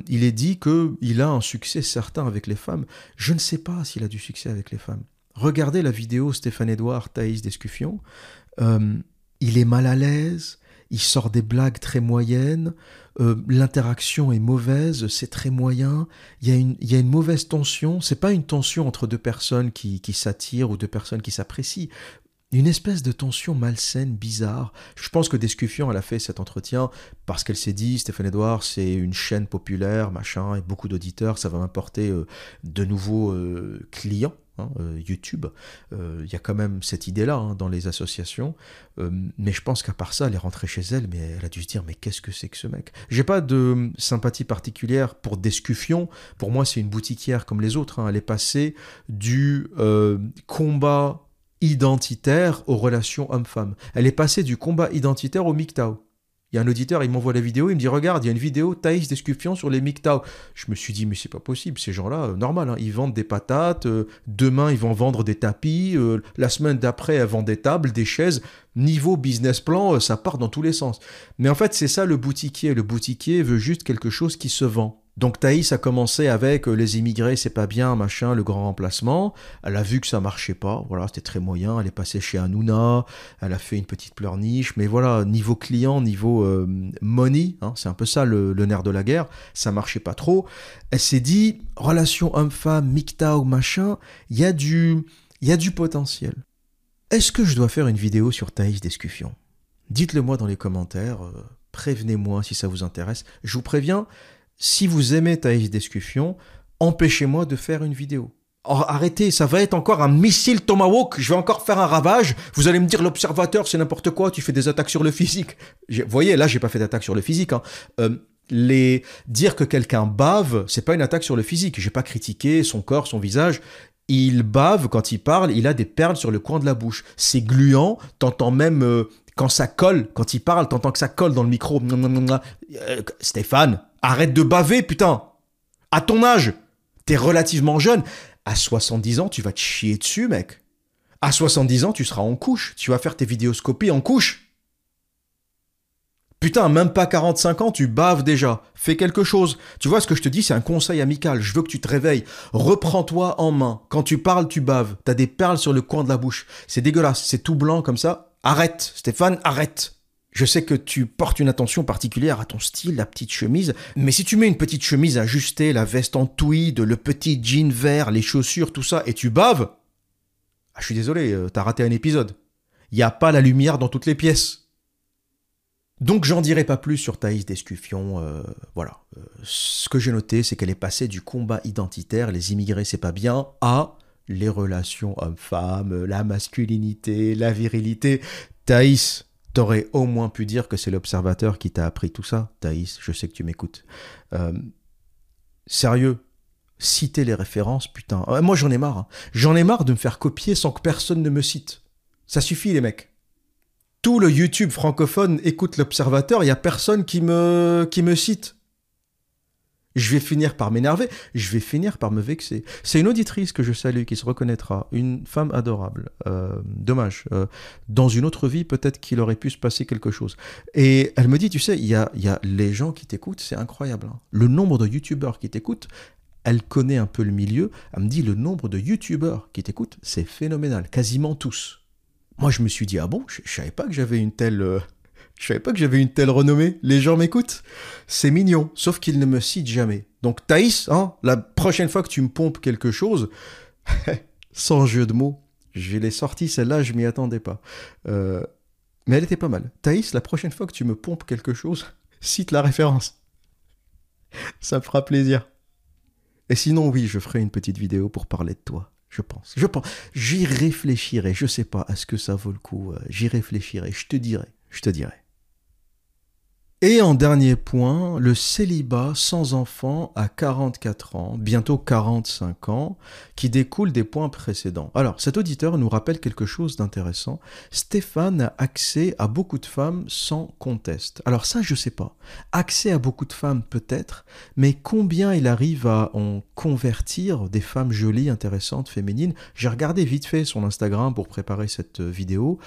il est dit qu'il a un succès certain avec les femmes. Je ne sais pas s'il a du succès avec les femmes. Regardez la vidéo Stéphane Edouard, Thaïs d'Escufon. Il est mal à l'aise, il sort des blagues très moyennes, l'interaction est mauvaise, c'est très moyen, il y a une mauvaise tension, c'est pas une tension entre 2 personnes qui s'attirent ou 2 personnes qui s'apprécient, une espèce de tension malsaine, bizarre. Je pense que Descuffian, elle a fait cet entretien parce qu'elle s'est dit, Stéphane Edouard, c'est une chaîne populaire, machin, et beaucoup d'auditeurs, ça va m'apporter de nouveaux clients. YouTube, il y a quand même cette idée-là dans les associations, mais je pense qu'à part ça, elle est rentrée chez elle, mais elle a dû se dire, mais qu'est-ce que c'est que ce mec ? J'ai pas de sympathie particulière pour Descuffion, pour moi c'est une boutiquière comme les autres, elle est passée du combat identitaire aux relations homme-femme, elle est passée du combat identitaire au MGTOW. Il y a un auditeur, il m'envoie la vidéo, il me dit « Regarde, il y a une vidéo Thaïs d'Escufon sur les MGTOW. » Je me suis dit « Mais c'est pas possible, ces gens-là, normal, ils vendent des patates, demain ils vont vendre des tapis, la semaine d'après elles vendent des tables, des chaises, niveau business plan, ça part dans tous les sens. » Mais en fait, c'est ça le boutiquier veut juste quelque chose qui se vend. Donc Thaïs a commencé avec les immigrés, c'est pas bien, machin, le grand remplacement. Elle a vu que ça marchait pas, voilà, c'était très moyen. Elle est passée chez Hanouna, elle a fait une petite pleurniche, mais voilà, niveau client, niveau money, hein, c'est un peu ça le nerf de la guerre, ça marchait pas trop. Elle s'est dit, relation homme-femme, MGTOW, machin, il y a du potentiel. Est-ce que je dois faire une vidéo sur Thaïs d'Escufon? Dites-le moi dans les commentaires, prévenez-moi si ça vous intéresse. Je vous préviens, si vous aimez Thaïs d'Escufon, empêchez-moi de faire une vidéo. Oh, arrêtez, ça va être encore un missile Tomahawk, je vais encore faire un ravage. Vous allez me dire, l'observateur, c'est n'importe quoi, tu fais des attaques sur le physique. Vous voyez, là, j'ai pas fait d'attaque sur le physique. Hein. Dire que quelqu'un bave, c'est pas une attaque sur le physique. J'ai pas critiqué son corps, son visage. Il bave quand il parle, il a des perles sur le coin de la bouche. C'est gluant, t'entends même... Quand ça colle, quand il parle, t'entends que ça colle dans le micro. Stéphane, arrête de baver, putain. À ton âge, t'es relativement jeune. À 70 ans, tu vas te chier dessus, mec. À 70 ans, tu seras en couche. Tu vas faire tes vidéoscopies en couche. Putain, même pas 45 ans, tu baves déjà. Fais quelque chose. Tu vois, ce que je te dis, c'est un conseil amical. Je veux que tu te réveilles. Reprends-toi en main. Quand tu parles, tu baves. T'as des perles sur le coin de la bouche. C'est dégueulasse. C'est tout blanc comme ça. Arrête, Stéphane, arrête. Je sais que tu portes une attention particulière à ton style, la petite chemise, mais si tu mets une petite chemise ajustée, la veste en tweed, le petit jean vert, les chaussures, tout ça, et tu baves, ah, je suis désolé, t'as raté un épisode. Il n'y a pas la lumière dans toutes les pièces. Donc j'en dirai pas plus sur Thaïs d'Escufon, voilà. Ce que j'ai noté, c'est qu'elle est passée du combat identitaire, les immigrés c'est pas bien, à... les relations hommes-femmes, la masculinité, la virilité. Thaïs, t'aurais au moins pu dire que c'est l'observateur qui t'a appris tout ça. Thaïs, je sais que tu m'écoutes. Sérieux, citer les références, putain. Moi, j'en ai marre. Hein. J'en ai marre de me faire copier sans que personne ne me cite. Ça suffit, les mecs. Tout le YouTube francophone écoute l'observateur, il n'y a personne qui me cite. Je vais finir par m'énerver, je vais finir par me vexer. C'est une auditrice que je salue, qui se reconnaîtra, une femme adorable. Dommage. Dans une autre vie, peut-être qu'il aurait pu se passer quelque chose. Et elle me dit, tu sais, il y a les gens qui t'écoutent, c'est incroyable. Hein. Le nombre de youtubeurs qui t'écoutent, elle connaît un peu le milieu, elle me dit, le nombre de youtubeurs qui t'écoutent, c'est phénoménal, quasiment tous. Moi, je me suis dit, ah bon, je savais pas que j'avais une telle... Je savais pas que j'avais une telle renommée. Les gens m'écoutent. C'est mignon. Sauf qu'ils ne me citent jamais. Donc, Thaïs, hein, la prochaine fois que tu me pompes quelque chose, sans jeu de mots, je l'ai sortie, celle-là, je m'y attendais pas. Mais elle était pas mal. Thaïs, la prochaine fois que tu me pompes quelque chose, cite la référence. Ça me fera plaisir. Et sinon, oui, je ferai une petite vidéo pour parler de toi. Je pense. J'y réfléchirai. Je sais pas, est-ce que ça vaut le coup? J'y réfléchirai. Je te dirai. Et en dernier point, le célibat sans enfant à 44 ans, bientôt 45 ans, qui découle des points précédents. Alors, cet auditeur nous rappelle quelque chose d'intéressant. Stéphane a accès à beaucoup de femmes sans conteste. Alors ça, je sais pas. Accès à beaucoup de femmes peut-être, mais combien il arrive à en convertir des femmes jolies, intéressantes, féminines? J'ai regardé vite fait son Instagram pour préparer cette vidéo.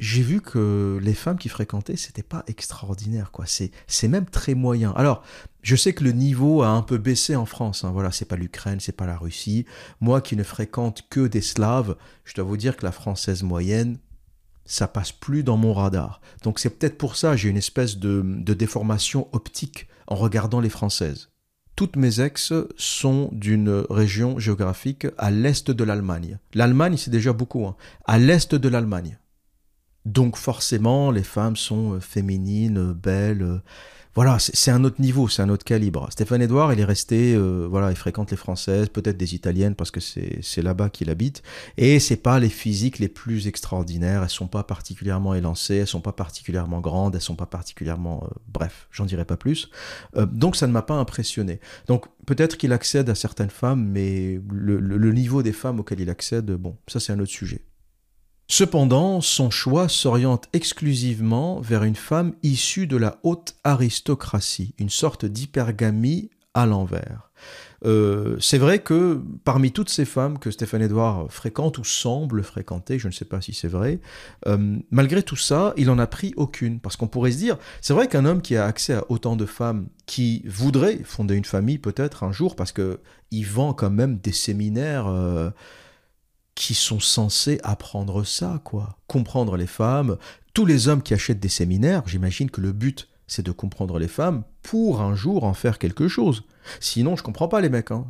J'ai vu que les femmes qui fréquentaient, c'était pas extraordinaire, quoi. C'est même très moyen. Alors, je sais que le niveau a un peu baissé en France, hein. Voilà, c'est pas l'Ukraine, c'est pas la Russie. Moi qui ne fréquente que des Slaves, je dois vous dire que la française moyenne, ça passe plus dans mon radar. Donc c'est peut-être pour ça, j'ai une espèce de déformation optique en regardant les françaises. Toutes mes ex sont d'une région géographique à l'est de l'Allemagne. L'Allemagne, c'est déjà beaucoup, hein. À l'est de l'Allemagne. Donc forcément, les femmes sont féminines, belles. Voilà, c'est un autre niveau, c'est un autre calibre. Stéphane Edouard, il est resté, voilà, il fréquente les Françaises, peut-être des Italiennes, parce que c'est là-bas qu'il habite. Et c'est pas les physiques les plus extraordinaires. Elles sont pas particulièrement élancées, elles sont pas particulièrement grandes, elles sont pas particulièrement... bref, j'en dirai pas plus. Donc ça ne m'a pas impressionné. Donc peut-être qu'il accède à certaines femmes, mais le niveau des femmes auxquelles il accède, bon, ça c'est un autre sujet. Cependant, son choix s'oriente exclusivement vers une femme issue de la haute aristocratie, une sorte d'hypergamie à l'envers. C'est vrai que parmi toutes ces femmes que Stéphane Edouard fréquente ou semble fréquenter, je ne sais pas si c'est vrai, malgré tout ça, il n'en a pris aucune. Parce qu'on pourrait se dire, c'est vrai qu'un homme qui a accès à autant de femmes, qui voudrait fonder une famille peut-être un jour, parce qu'il vend quand même des séminaires qui sont censés apprendre ça, quoi. Comprendre les femmes. Tous les hommes qui achètent des séminaires, j'imagine que le but, c'est de comprendre les femmes pour un jour en faire quelque chose. Sinon, je comprends pas les mecs. Hein.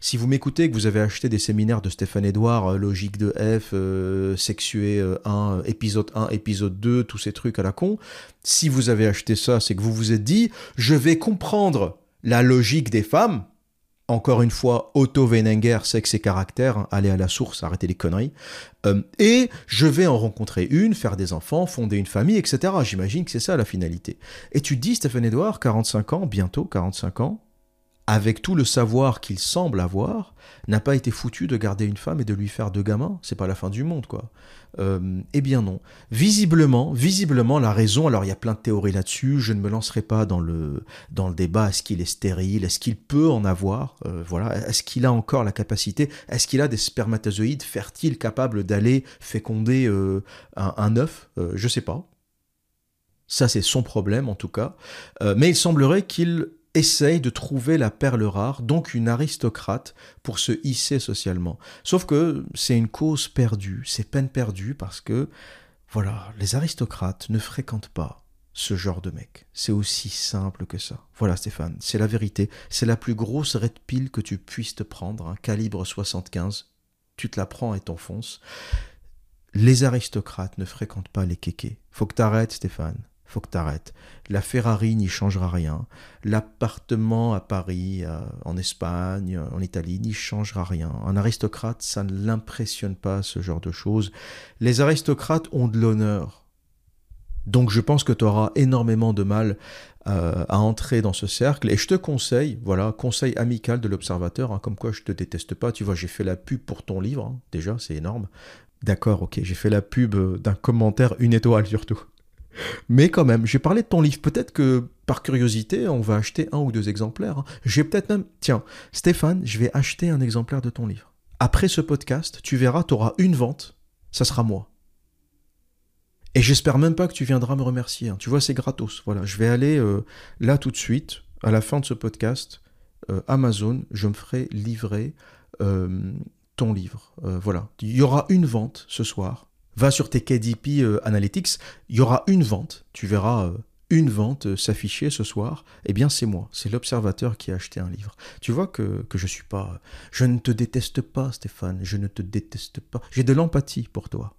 Si vous m'écoutez, que vous avez acheté des séminaires de Stéphane Edouard, Logique de F, Sexué 1, épisode 1, épisode 2, tous ces trucs à la con, si vous avez acheté ça, c'est que vous vous êtes dit « Je vais comprendre la logique des femmes ». Encore une fois, Otto Weininger, Sexe et caractère, hein, allez à la source, arrêtez les conneries. Et je vais en rencontrer une, faire des enfants, fonder une famille, etc. J'imagine que c'est ça la finalité. Et tu te dis, Stéphane Edouard, 45 ans, bientôt 45 ans, avec tout le savoir qu'il semble avoir, n'a pas été foutu de garder une femme et de lui faire deux gamins. C'est pas la fin du monde, quoi. Eh bien non. Visiblement, la raison, alors il y a plein de théories là-dessus, je ne me lancerai pas dans le débat, est-ce qu'il est stérile, est-ce qu'il peut en avoir, voilà, est-ce qu'il a encore la capacité, est-ce qu'il a des spermatozoïdes fertiles capables d'aller féconder un œuf, je sais pas. Ça c'est son problème en tout cas. Mais il semblerait qu'il essaye de trouver la perle rare, donc une aristocrate, pour se hisser socialement. Sauf que c'est une cause perdue, c'est peine perdue, parce que, voilà, les aristocrates ne fréquentent pas ce genre de mec. C'est aussi simple que ça. Voilà Stéphane, c'est la vérité, c'est la plus grosse red pill que tu puisses te prendre, hein, calibre 75, tu te la prends et t'enfonces. Les aristocrates ne fréquentent pas les kékés. Faut que t'arrêtes Stéphane. Faut que t'arrêtes. La Ferrari n'y changera rien. L'appartement à Paris, en Espagne, en Italie, n'y changera rien. Un aristocrate, ça ne l'impressionne pas, ce genre de choses. Les aristocrates ont de l'honneur. Donc je pense que tu auras énormément de mal à entrer dans ce cercle. Et je te conseille, voilà, conseil amical de l'Observateur, hein, comme quoi je te déteste pas. Tu vois, j'ai fait la pub pour ton livre, hein, déjà, c'est énorme. D'accord, ok, j'ai fait la pub d'un commentaire, une étoile surtout. Mais quand même, j'ai parlé de ton livre, peut-être que par curiosité, on va acheter un ou deux exemplaires. J'ai peut-être même... Tiens, Stéphane, je vais acheter un exemplaire de ton livre. Après ce podcast, tu verras, tu auras une vente, ça sera moi. Et j'espère même pas que tu viendras me remercier. Hein. Tu vois, c'est gratos. Voilà, je vais aller là tout de suite, à la fin de ce podcast, Amazon, je me ferai livrer ton livre. Voilà, il y aura une vente ce soir. Va sur tes KDP Analytics, il y aura une vente, tu verras une vente s'afficher ce soir. Eh bien c'est moi, c'est l'Observateur qui a acheté un livre. Tu vois que je suis pas... Je ne te déteste pas Stéphane, je ne te déteste pas. J'ai de l'empathie pour toi.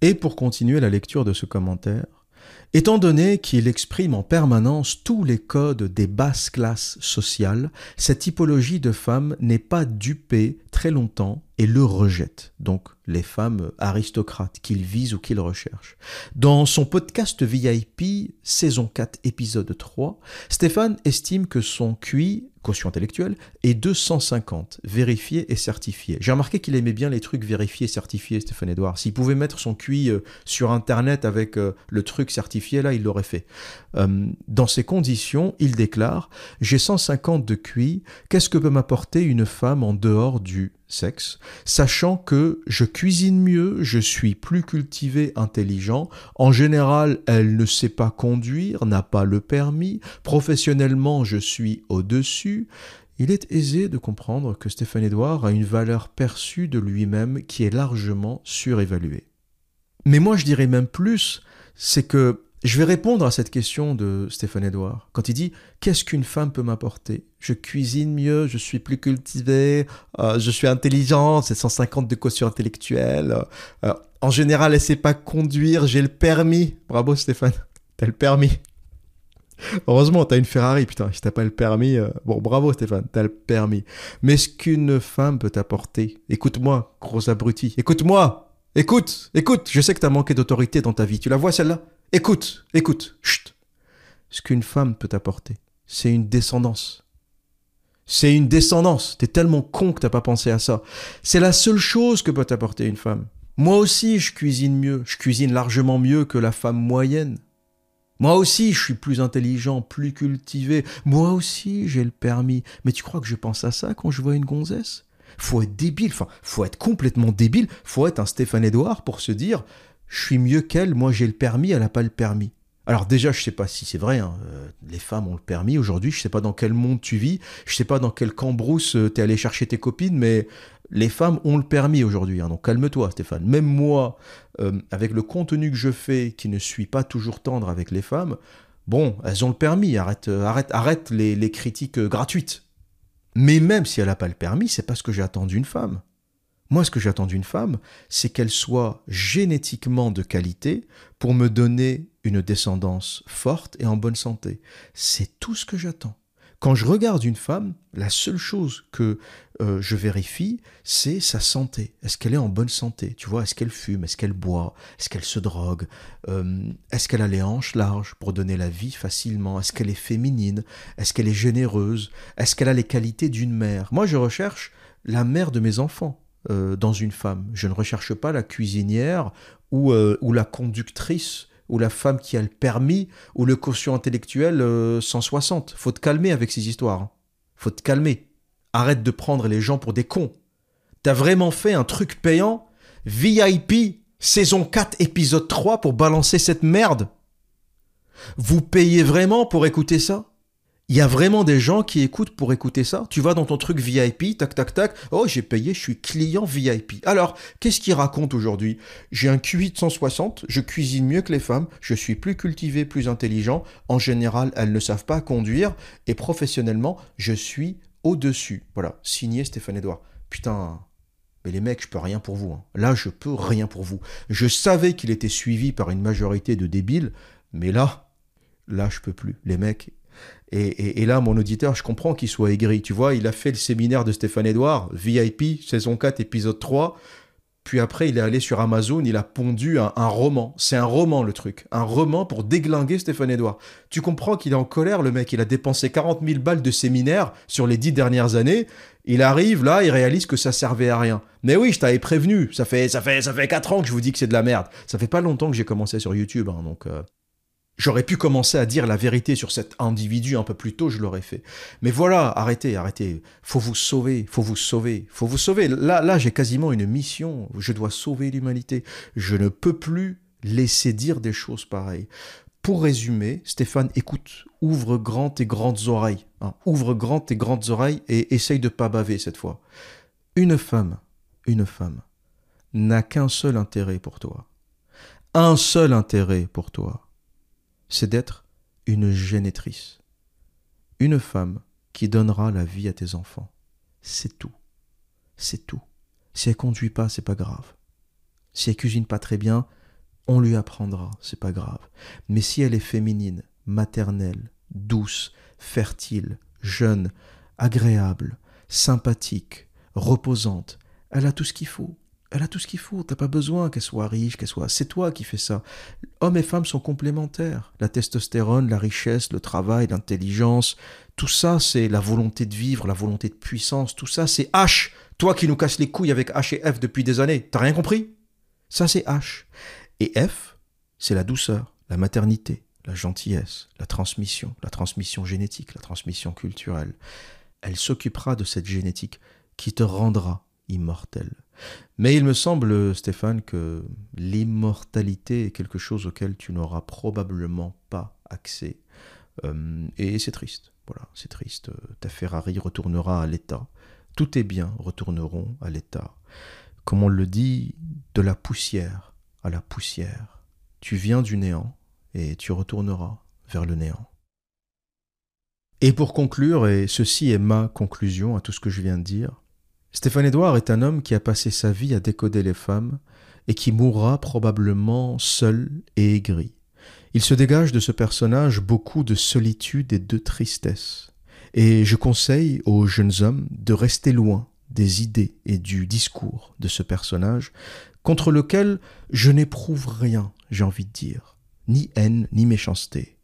Et pour continuer la lecture de ce commentaire, étant donné qu'il exprime en permanence tous les codes des basses classes sociales, cette typologie de femmes n'est pas dupée très longtemps et le rejette, donc les femmes aristocrates qu'il vise ou qu'il recherche. Dans son podcast VIP, saison 4, épisode 3, Stéphane estime que son QI, quotient intellectuel, est de 150, vérifié et certifié. J'ai remarqué qu'il aimait bien les trucs vérifiés et certifiés, Stéphane Edouard. S'il pouvait mettre son QI sur Internet avec le truc certifié, là, il l'aurait fait. Dans ces conditions, il déclare « J'ai 150 de QI, qu'est-ce que peut m'apporter une femme en dehors du... » sexe, sachant que je cuisine mieux, je suis plus cultivé, intelligent, en général elle ne sait pas conduire, n'a pas le permis, professionnellement je suis au-dessus. Il est aisé de comprendre que Stéphane Edouard a une valeur perçue de lui-même qui est largement surévaluée. Mais moi je dirais même plus, c'est que je vais répondre à cette question de Stéphane Edouard. Quand il dit « Qu'est-ce qu'une femme peut m'apporter ? Je cuisine mieux, je suis plus cultivé, je suis intelligent, c'est 150 de quotient intellectuel. En général, elle sait pas conduire, j'ai le permis. » Bravo Stéphane, t'as le permis. Heureusement, t'as une Ferrari, putain, si t'as pas le permis... Bon, bravo Stéphane, t'as le permis. Mais ce qu'une femme peut t'apporter... Écoute-moi, gros abruti, écoute-moi, écoute, je sais que t'as manqué d'autorité dans ta vie, tu la vois celle-là ? Écoute, chut. Ce qu'une femme peut apporter, c'est une descendance. C'est une descendance. T'es tellement con que t'as pas pensé à ça. C'est la seule chose que peut apporter une femme. Moi aussi, je cuisine mieux. Je cuisine largement mieux que la femme moyenne. Moi aussi, je suis plus intelligent, plus cultivé. Moi aussi, j'ai le permis. Mais tu crois que je pense à ça quand je vois une gonzesse? Faut être débile, enfin, faut être complètement débile, faut être un Stéphane Edouard pour se dire « je suis mieux qu'elle, moi j'ai le permis, elle n'a pas le permis ». Alors déjà, je sais pas si c'est vrai, hein, les femmes ont le permis aujourd'hui, je sais pas dans quel monde tu vis, je sais pas dans quel cambrousse t'es allé chercher tes copines, mais les femmes ont le permis aujourd'hui, hein, donc calme-toi Stéphane. Même moi, avec le contenu que je fais, qui ne suis pas toujours tendre avec les femmes, bon, elles ont le permis, arrête les critiques gratuites. Mais même si elle n'a pas le permis, c'est pas ce que j'ai attendu d'une femme. Moi, ce que j'ai attendu d'une femme, c'est qu'elle soit génétiquement de qualité pour me donner une descendance forte et en bonne santé. C'est tout ce que j'attends. Quand je regarde une femme, la seule chose que je vérifie, c'est sa santé. Est-ce qu'elle est en bonne santé? Tu vois, est-ce qu'elle fume? Est-ce qu'elle boit? Est-ce qu'elle se drogue? Est-ce qu'elle a les hanches larges pour donner la vie facilement? Est-ce qu'elle est féminine? Est-ce qu'elle est généreuse? Est-ce qu'elle a les qualités d'une mère? Moi, je recherche la mère de mes enfants dans une femme. Je ne recherche pas la cuisinière ou la conductrice, ou la femme qui a le permis, ou le quotient intellectuel 160. Faut te calmer avec ces histoires. Hein. Faut te calmer. Arrête de prendre les gens pour des cons. T'as vraiment fait un truc payant, VIP, saison 4, épisode 3, pour balancer cette merde? Vous payez vraiment pour écouter ça? Il y a vraiment des gens qui écoutent pour écouter ça? Tu vas dans ton truc VIP, tac, tac, tac. Oh, j'ai payé, je suis client VIP. Alors, qu'est-ce qu'ils racontent aujourd'hui? J'ai un QI de 160, je cuisine mieux que les femmes, je suis plus cultivé, plus intelligent. En général, elles ne savent pas conduire. Et professionnellement, je suis au-dessus. Voilà, signé Stéphane Edouard. Putain, mais les mecs, je peux rien pour vous. Hein. Là, je peux rien pour vous. Je savais qu'il était suivi par une majorité de débiles, mais là, je peux plus. Les mecs... Et là, mon auditeur, je comprends qu'il soit aigri, tu vois, il a fait le séminaire de Stéphane Edouard, VIP, saison 4, épisode 3, puis après, il est allé sur Amazon, il a pondu un roman, c'est un roman le truc, un roman pour déglinguer Stéphane Edouard. Tu comprends qu'il est en colère, le mec, il a dépensé 40 000 balles de séminaire sur les 10 dernières années, il arrive là, il réalise que ça servait à rien. Mais oui, je t'avais prévenu, ça fait 4 ans que je vous dis que c'est de la merde, ça fait pas longtemps que j'ai commencé sur YouTube, hein, donc... J'aurais pu commencer à dire la vérité sur cet individu un peu plus tôt, je l'aurais fait. Mais voilà, arrêtez. Faut vous sauver. Là, j'ai quasiment une mission. Je dois sauver l'humanité. Je ne peux plus laisser dire des choses pareilles. Pour résumer, Stéphane, écoute, ouvre grand tes grandes oreilles. Hein. Ouvre grand tes grandes oreilles et essaye de pas baver cette fois. Une femme n'a qu'un seul intérêt pour toi. Un seul intérêt pour toi. C'est d'être une génitrice. Une femme qui donnera la vie à tes enfants. C'est tout. Si elle conduit pas, c'est pas grave. Si elle cuisine pas très bien, on lui apprendra, c'est pas grave. Mais si elle est féminine, maternelle, douce, fertile, jeune, agréable, sympathique, reposante, elle a tout ce qu'il faut. Elle a tout ce qu'il faut, t'as pas besoin qu'elle soit riche, qu'elle soit... C'est toi qui fais ça. Hommes et femmes sont complémentaires. La testostérone, la richesse, le travail, l'intelligence, tout ça c'est la volonté de vivre, la volonté de puissance, tout ça c'est H. Toi qui nous casses les couilles avec H et F depuis des années, t'as rien compris? Ça c'est H. Et F, c'est la douceur, la maternité, la gentillesse, la transmission génétique, la transmission culturelle. Elle s'occupera de cette génétique qui te rendra immortel. Mais il me semble, Stéphane, que l'immortalité est quelque chose auquel tu n'auras probablement pas accès. Et c'est triste. Voilà, c'est triste. Ta Ferrari retournera à l'État. Tous tes biens retourneront à l'État. Comme on le dit, de la poussière à la poussière. Tu viens du néant et tu retourneras vers le néant. Et pour conclure, et ceci est ma conclusion à tout ce que je viens de dire, Stéphane Edouard est un homme qui a passé sa vie à décoder les femmes et qui mourra probablement seul et aigri. Il se dégage de ce personnage beaucoup de solitude et de tristesse. Et je conseille aux jeunes hommes de rester loin des idées et du discours de ce personnage, contre lequel je n'éprouve rien, j'ai envie de dire, ni haine, ni méchanceté,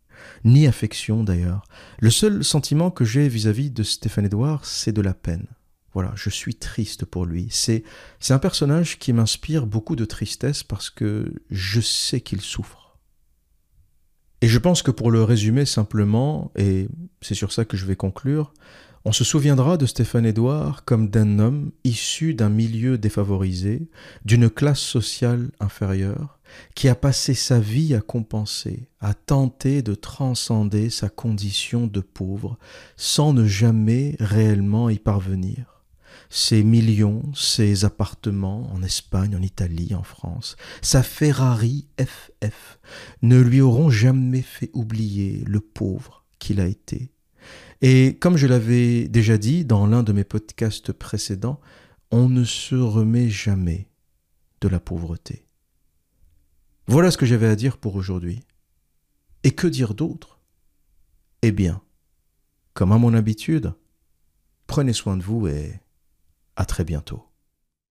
ni affection d'ailleurs. Le seul sentiment que j'ai vis-à-vis de Stéphane Edouard, c'est de la peine. Voilà, je suis triste pour lui. C'est un personnage qui m'inspire beaucoup de tristesse parce que je sais qu'il souffre. Et je pense que pour le résumer simplement, et c'est sur ça que je vais conclure, on se souviendra de Stéphane Edouard comme d'un homme issu d'un milieu défavorisé, d'une classe sociale inférieure, qui a passé sa vie à compenser, à tenter de transcender sa condition de pauvre, sans ne jamais réellement y parvenir. Ses millions, ses appartements en Espagne, en Italie, en France, sa Ferrari FF ne lui auront jamais fait oublier le pauvre qu'il a été. Et comme je l'avais déjà dit dans l'un de mes podcasts précédents, on ne se remet jamais de la pauvreté. Voilà ce que j'avais à dire pour aujourd'hui. Et que dire d'autre? Eh bien, comme à mon habitude, prenez soin de vous et à très bientôt.